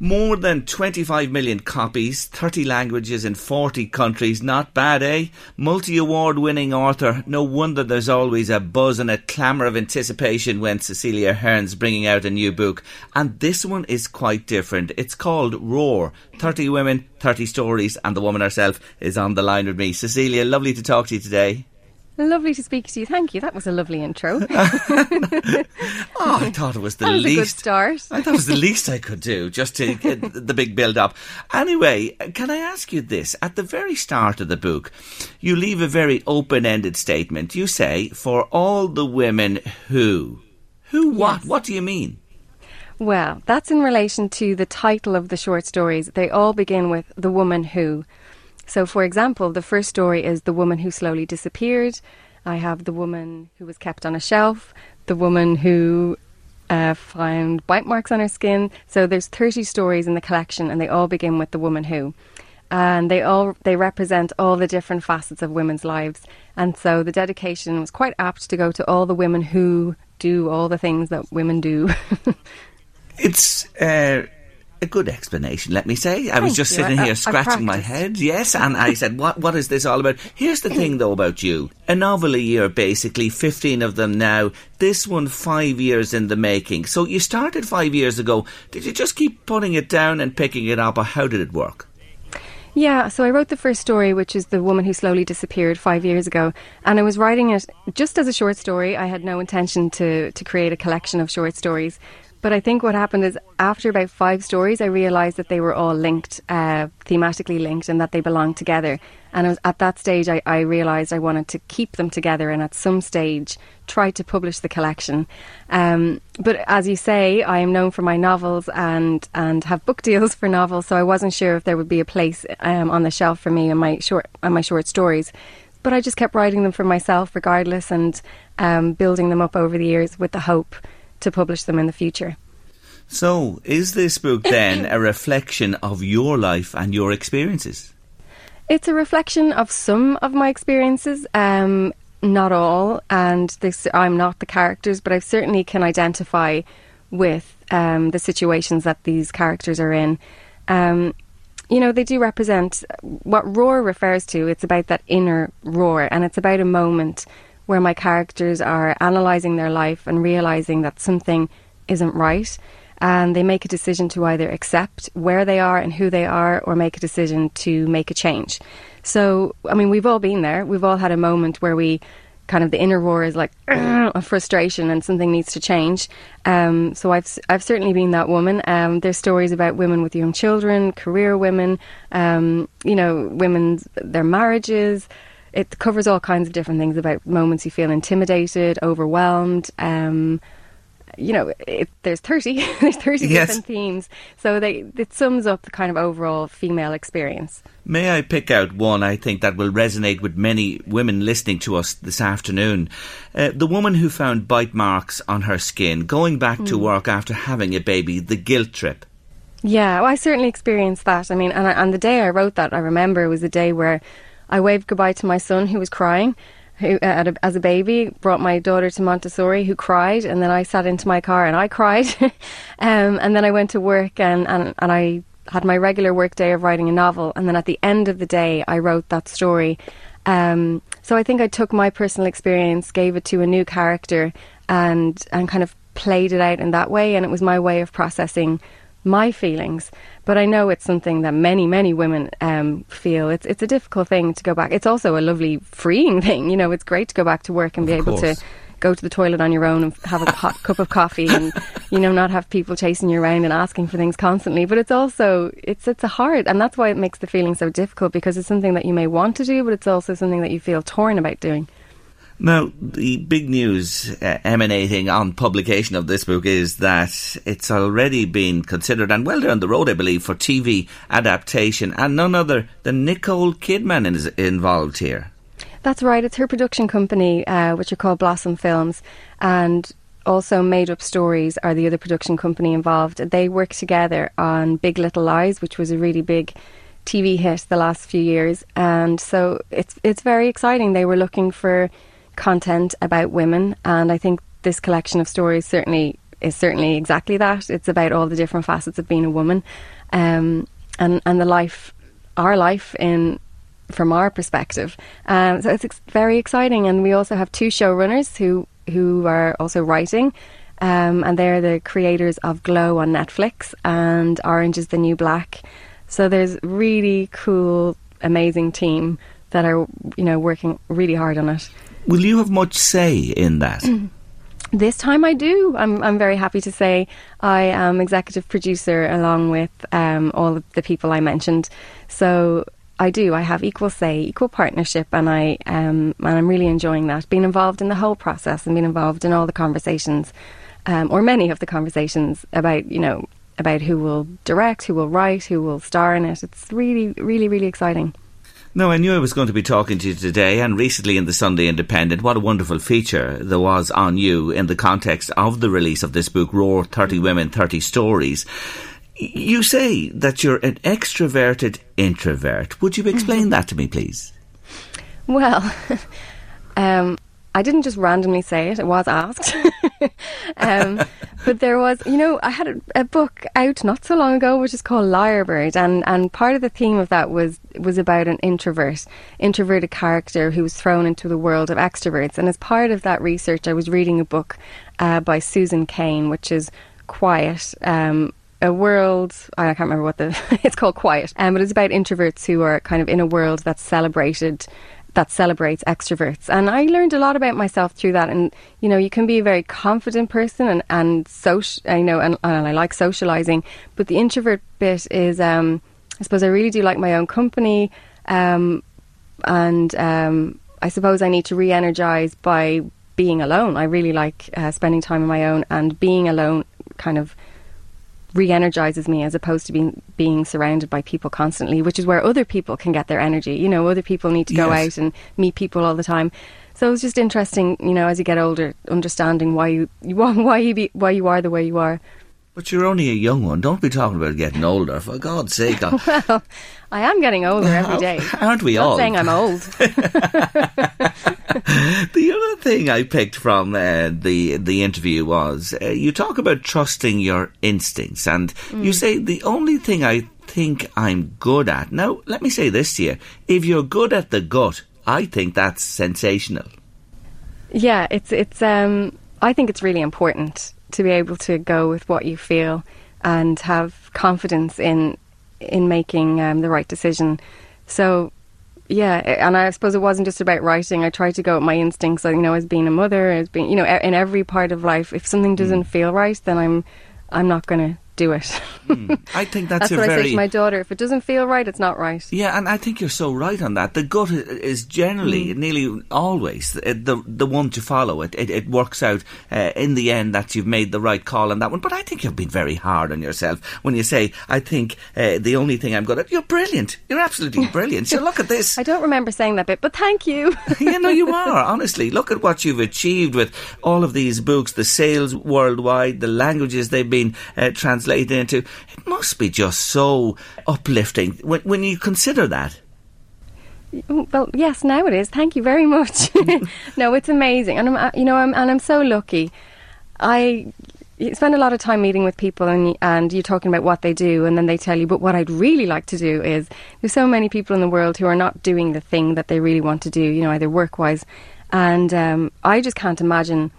More than 25 million copies, 30 languages in 40 countries. Not bad, eh? Multi-award winning author. No wonder there's always a buzz and a clamour of anticipation when Cecelia Ahern's bringing out a new book. And this one is quite different. It's called Roar. 30 Women, 30 Stories. And the woman herself is on the line with me. Cecelia, lovely to talk to you today. Lovely to speak to you. Thank you. That was a lovely intro. I thought it was the least. That was a good start. I thought it was the least I could do, just to get the big build-up. Anyway, can I ask you this? At the very start of the book, you leave a very open-ended statement. You say, for all the women who... Who what? Yes. What do you mean? Well, that's in relation to the title of the short stories. They all begin with the woman who... So, for example, the first story is the woman who slowly disappeared. I have the woman who was kept on a shelf, the woman who found bite marks on her skin. So there's 30 stories in the collection and they all begin with the woman who. And they represent all the different facets of women's lives. And so the dedication was quite apt to go to all the women who do all the things that women do. It's... a good explanation, let me say. I was just sitting here scratching my head, yes, and I said, what is this all about? Here's the thing, though, about you. A novel a year, basically, 15 of them now. This one 5 years in the making. So you started 5 years ago. Did you just keep putting it down and picking it up, or how did it work? Yeah, so I wrote the first story, which is the woman who slowly disappeared 5 years ago. And I was writing it just as a short story. I had no intention to create a collection of short stories. But I think what happened is after about 5 stories, I realised that they were all linked, thematically linked, and that they belonged together. And it was at that stage, I realised I wanted to keep them together and at some stage try to publish the collection. But as you say, I am known for my novels and have book deals for novels, so I wasn't sure if there would be a place on the shelf for me and my short stories. But I just kept writing them for myself regardless and building them up over the years with the hope to publish them in the future. So, is this book then a reflection of your life and your experiences? It's a reflection of some of my experiences, not all, and I'm not the characters, but I certainly can identify with the situations that these characters are in. You know, they do represent what Roar refers to. It's about that inner roar, and it's about a moment where my characters are analysing their life and realising that something isn't right, and they make a decision to either accept where they are and who they are or make a decision to make a change. So, I mean, we've all been there. We've all had a moment where we kind of the inner roar is like a frustration and something needs to change. So I've certainly been that woman. There's stories about women with young children, career women, you know, women, their marriages. It covers all kinds of different things about moments you feel intimidated, overwhelmed. You know, there's 30. There's 30 different themes. So it sums up the kind of overall female experience. May I pick out one I think that will resonate with many women listening to us this afternoon? The woman who found bite marks on her skin, going back to work after having a baby, the guilt trip. Yeah, well, I certainly experienced that. I mean, and on the day I wrote that, I remember it was a day where I waved goodbye to my son, who was crying as a baby, brought my daughter to Montessori, who cried, and then I sat into my car and I cried. And then I went to work and I had my regular work day of writing a novel. And then at the end of the day, I wrote that story. So I think I took my personal experience, gave it to a new character and kind of played it out in that way. And it was my way of processing my feelings, but I know it's something that many women feel. It's a difficult thing to go back. It's also a lovely freeing thing, you know. It's great to go back to work and be able to go to the toilet on your own and have a hot cup of coffee and, you know, not have people chasing you around and asking for things constantly. But it's also, it's a hard, and that's why it makes the feeling so difficult, because it's something that you may want to do, but it's also something that you feel torn about doing. Now, the big news emanating on publication of this book is that it's already been considered, and well down the road, I believe, for TV adaptation, and none other than Nicole Kidman is involved here. That's right. It's her production company, which are called Blossom Films, and also Made Up Stories are the other production company involved. They work together on Big Little Lies, which was a really big TV hit the last few years, and so it's very exciting. They were looking for content about women, and I think this collection of stories is certainly exactly that. It's about all the different facets of being a woman, and the life, our life in from our perspective. So it's very exciting, and we also have two showrunners who are also writing, and they're the creators of Glow on Netflix and Orange is the New Black. So there's really cool, amazing team that are, you know, working really hard on it. Will you have much say in that? This time I do. I'm very happy to say I am executive producer along with all of the people I mentioned. So I do. I have equal say, equal partnership, and I'm really enjoying that. Being involved in the whole process and being involved in all the conversations, or many of the conversations about, you know, about who will direct, who will write, who will star in it. It's really, really, really exciting. No, I knew I was going to be talking to you today, and recently in the Sunday Independent, what a wonderful feature there was on you in the context of the release of this book, Roar, 30 Women, 30 Stories. You say that you're an extroverted introvert. Would you explain that to me, please? Well, I didn't just randomly say it. It was asked. But there was, you know, I had a book out not so long ago which is called Lyrebird, and part of the theme of that was about an introverted character who was thrown into the world of extroverts. And as part of that research, I was reading a book by Susan Cain, which is Quiet, a world, I can't remember what it's called, Quiet, but it's about introverts who are kind of in a world that celebrates extroverts. And I learned a lot about myself through that. And, you know, you can be a very confident person and I like socializing, but the introvert bit is, I suppose I really do like my own company. I suppose I need to re-energize by being alone. I really like spending time on my own, and being alone kind of re-energizes me as opposed to being surrounded by people constantly, which is where other people can get their energy. You know, other people need to go out and meet people all the time. So it's just interesting, you know, as you get older, understanding why you are the way you are. But you're only a young one. Don't be talking about getting older, for God's sake. Well, I am getting older every day. Aren't we all? I'm not saying I'm old. The other thing I picked from the interview was you talk about trusting your instincts, and you say the only thing I think I'm good at. Now, let me say this to you. If you're good at the gut, I think that's sensational. Yeah, I think it's really important to be able to go with what you feel and have confidence in making the right decision. So, yeah, and I suppose it wasn't just about writing. I tried to go with my instincts, you know, as being a mother, as being, you know, in every part of life. If something doesn't feel right, then I'm not going to do it. I think that's what I say to my daughter. If it doesn't feel right, it's not right. Yeah, and I think you're so right on that. The gut is generally, nearly always, the one to follow. It works out in the end that you've made the right call on that one. But I think you've been very hard on yourself when you say, I think the only thing I'm good at. You're brilliant. You're absolutely brilliant. So look at this. I don't remember saying that bit, but thank you. You know, you are, honestly. Look at what you've achieved with all of these books, the sales worldwide, the languages they've been translated into. It must be just so uplifting when you consider that. Well, yes, now it is. Thank you very much. No, it's amazing, and I'm so lucky. I spend a lot of time meeting with people, and you're talking about what they do, and then they tell you, but what I'd really like to do is, there's so many people in the world who are not doing the thing that they really want to do, you know, either work-wise, and I just can't imagine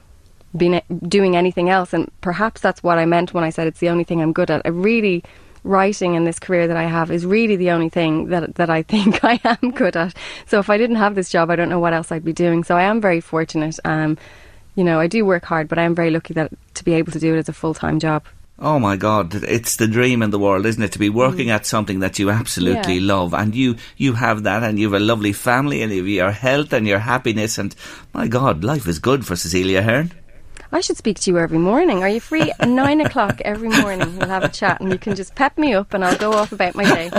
been doing anything else. And perhaps that's what I meant when I said it's the only thing I'm good at. I really, writing in this career that I have is really the only thing that I think I am good at. So if I didn't have this job, I don't know what else I'd be doing. So I am very fortunate you know, I do work hard, but I am very lucky that to be able to do it as a full-time job. Oh my God, it's the dream in the world, isn't it? To be working at something that you absolutely love. And you have that, and you have a lovely family, and you have your health and your happiness. And my God, life is good for Cecelia Ahern. I should speak to you every morning. Are you free at 9 o'clock every morning? We'll have a chat and you can just pep me up and I'll go off about my day.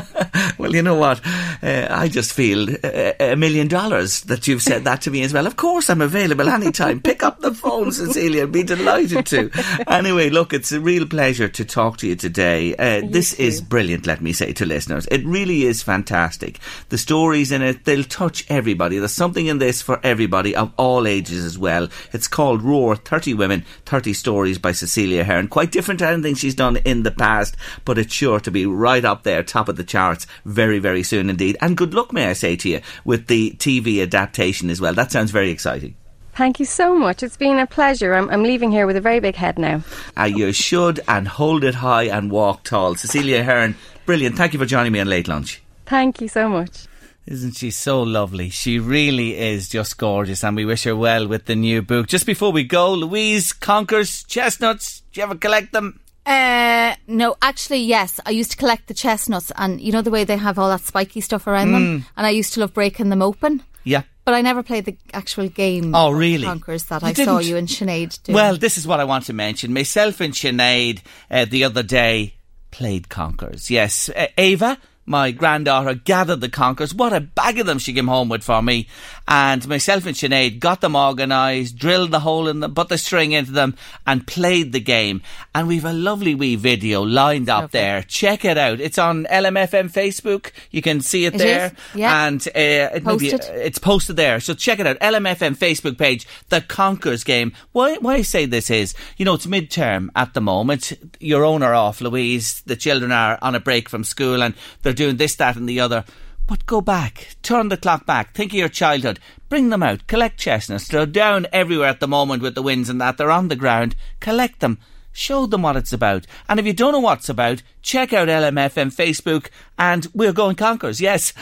Well, you know what? I just feel $1 million that you've said that to me as well. Of course, I'm available anytime. Pick up the phone, Cecilia. I'd be delighted to. Anyway, look, it's a real pleasure to talk to you today. This is brilliant, let me say to listeners. It really is fantastic. The stories in it, they'll touch everybody. There's something in this for everybody of all ages as well. It's called Roar, 31 Women, 30 Stories by Cecelia Ahern. Quite different to anything she's done in the past, but it's sure to be right up there, top of the charts, very, very soon indeed. And good luck, may I say to you, with the TV adaptation as well. That sounds very exciting. Thank you so much. It's been a pleasure. I'm leaving here with a very big head now. You should, and hold it high and walk tall. Cecelia Ahern, brilliant. Thank you for joining me on Late Lunch. Thank you so much. Isn't she so lovely? She really is just gorgeous, and we wish her well with the new book. Just before we go, Louise conquers chestnuts. Do you ever collect them? No, actually, yes. I used to collect the chestnuts, and you know the way they have all that spiky stuff around them? And I used to love breaking them open. Yeah. But I never played the actual game. Oh, really? Conquerors that I saw you and Sinead do. Well, this is what I want to mention. Myself and Sinead the other day played Conquerors. Yes. Ava, my granddaughter, gathered the Conquerors. What a bag of them she came home with for me. And myself and Sinead got them organised, drilled the hole in them, put the string into them and played the game. And we've a lovely wee video lined up there. Check it out. It's on LMFM Facebook. You can see it there. Is? Yeah. And it's posted there. So check it out. LMFM Facebook page, The Conquerors Game. Why I say this is, you know, it's midterm at the moment. You're on or off, Louise. The children are on a break from school and they're doing this, that and the other. But go back, turn the clock back, think of your childhood, bring them out, collect chestnuts. They're down everywhere at the moment with the winds and that. They're on the ground. Collect them, show them what it's about. And if you don't know what's about, check out LMFM Facebook and We're Going Conquerors. Yes.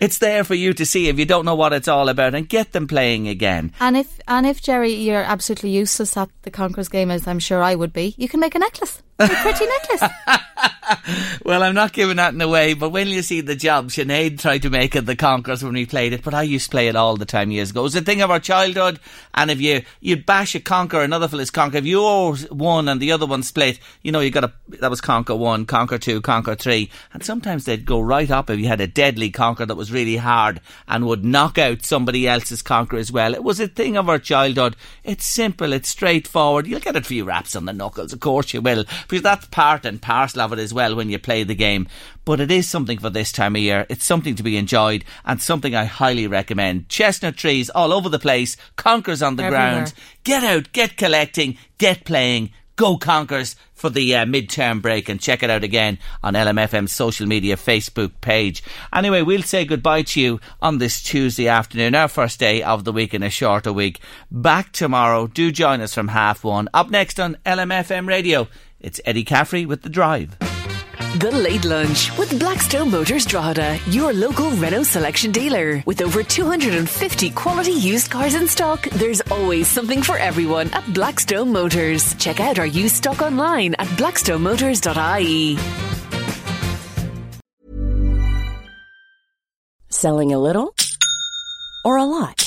It's there for you to see if you don't know what it's all about, and get them playing again. And if Jerry, you're absolutely useless at the Conquerors game, as I'm sure I would be, you can make a necklace. A pretty necklace. Well, I'm not giving that in a way, but when you see the job Sinead tried to make at the Conquerors when we played it, but I used to play it all the time years ago. It was a thing of our childhood, and if you'd bash a conquer, another fella's conquer, if you won and the other one split, you know, you got a, that was conquer 1, conquer 2, conquer 3, and sometimes they'd go right up if you had a deadly conquer that was really hard and would knock out somebody else's conquer as well. It was a thing of our childhood. It's simple, it's straightforward. You'll get a few raps on the knuckles, of course you will, because that's part and parcel of it as well when you play the game. But it is something for this time of year. It's something to be enjoyed and something I highly recommend. Chestnut trees all over the place, Conquerors on the ground. Get out, get collecting, get playing. Go Conquerors for the midterm break, and check it out again on LMFM's social media Facebook page. Anyway, we'll say goodbye to you on this Tuesday afternoon, our first day of the week in a shorter week. Back tomorrow. Do join us from 1:30. Up next on LMFM Radio, it's Eddie Caffrey with The Drive. The Late Lunch with Blackstone Motors Drogheda, your local Renault selection dealer. With over 250 quality used cars in stock, there's always something for everyone at Blackstone Motors. Check out our used stock online at blackstonemotors.ie. Selling a little or a lot?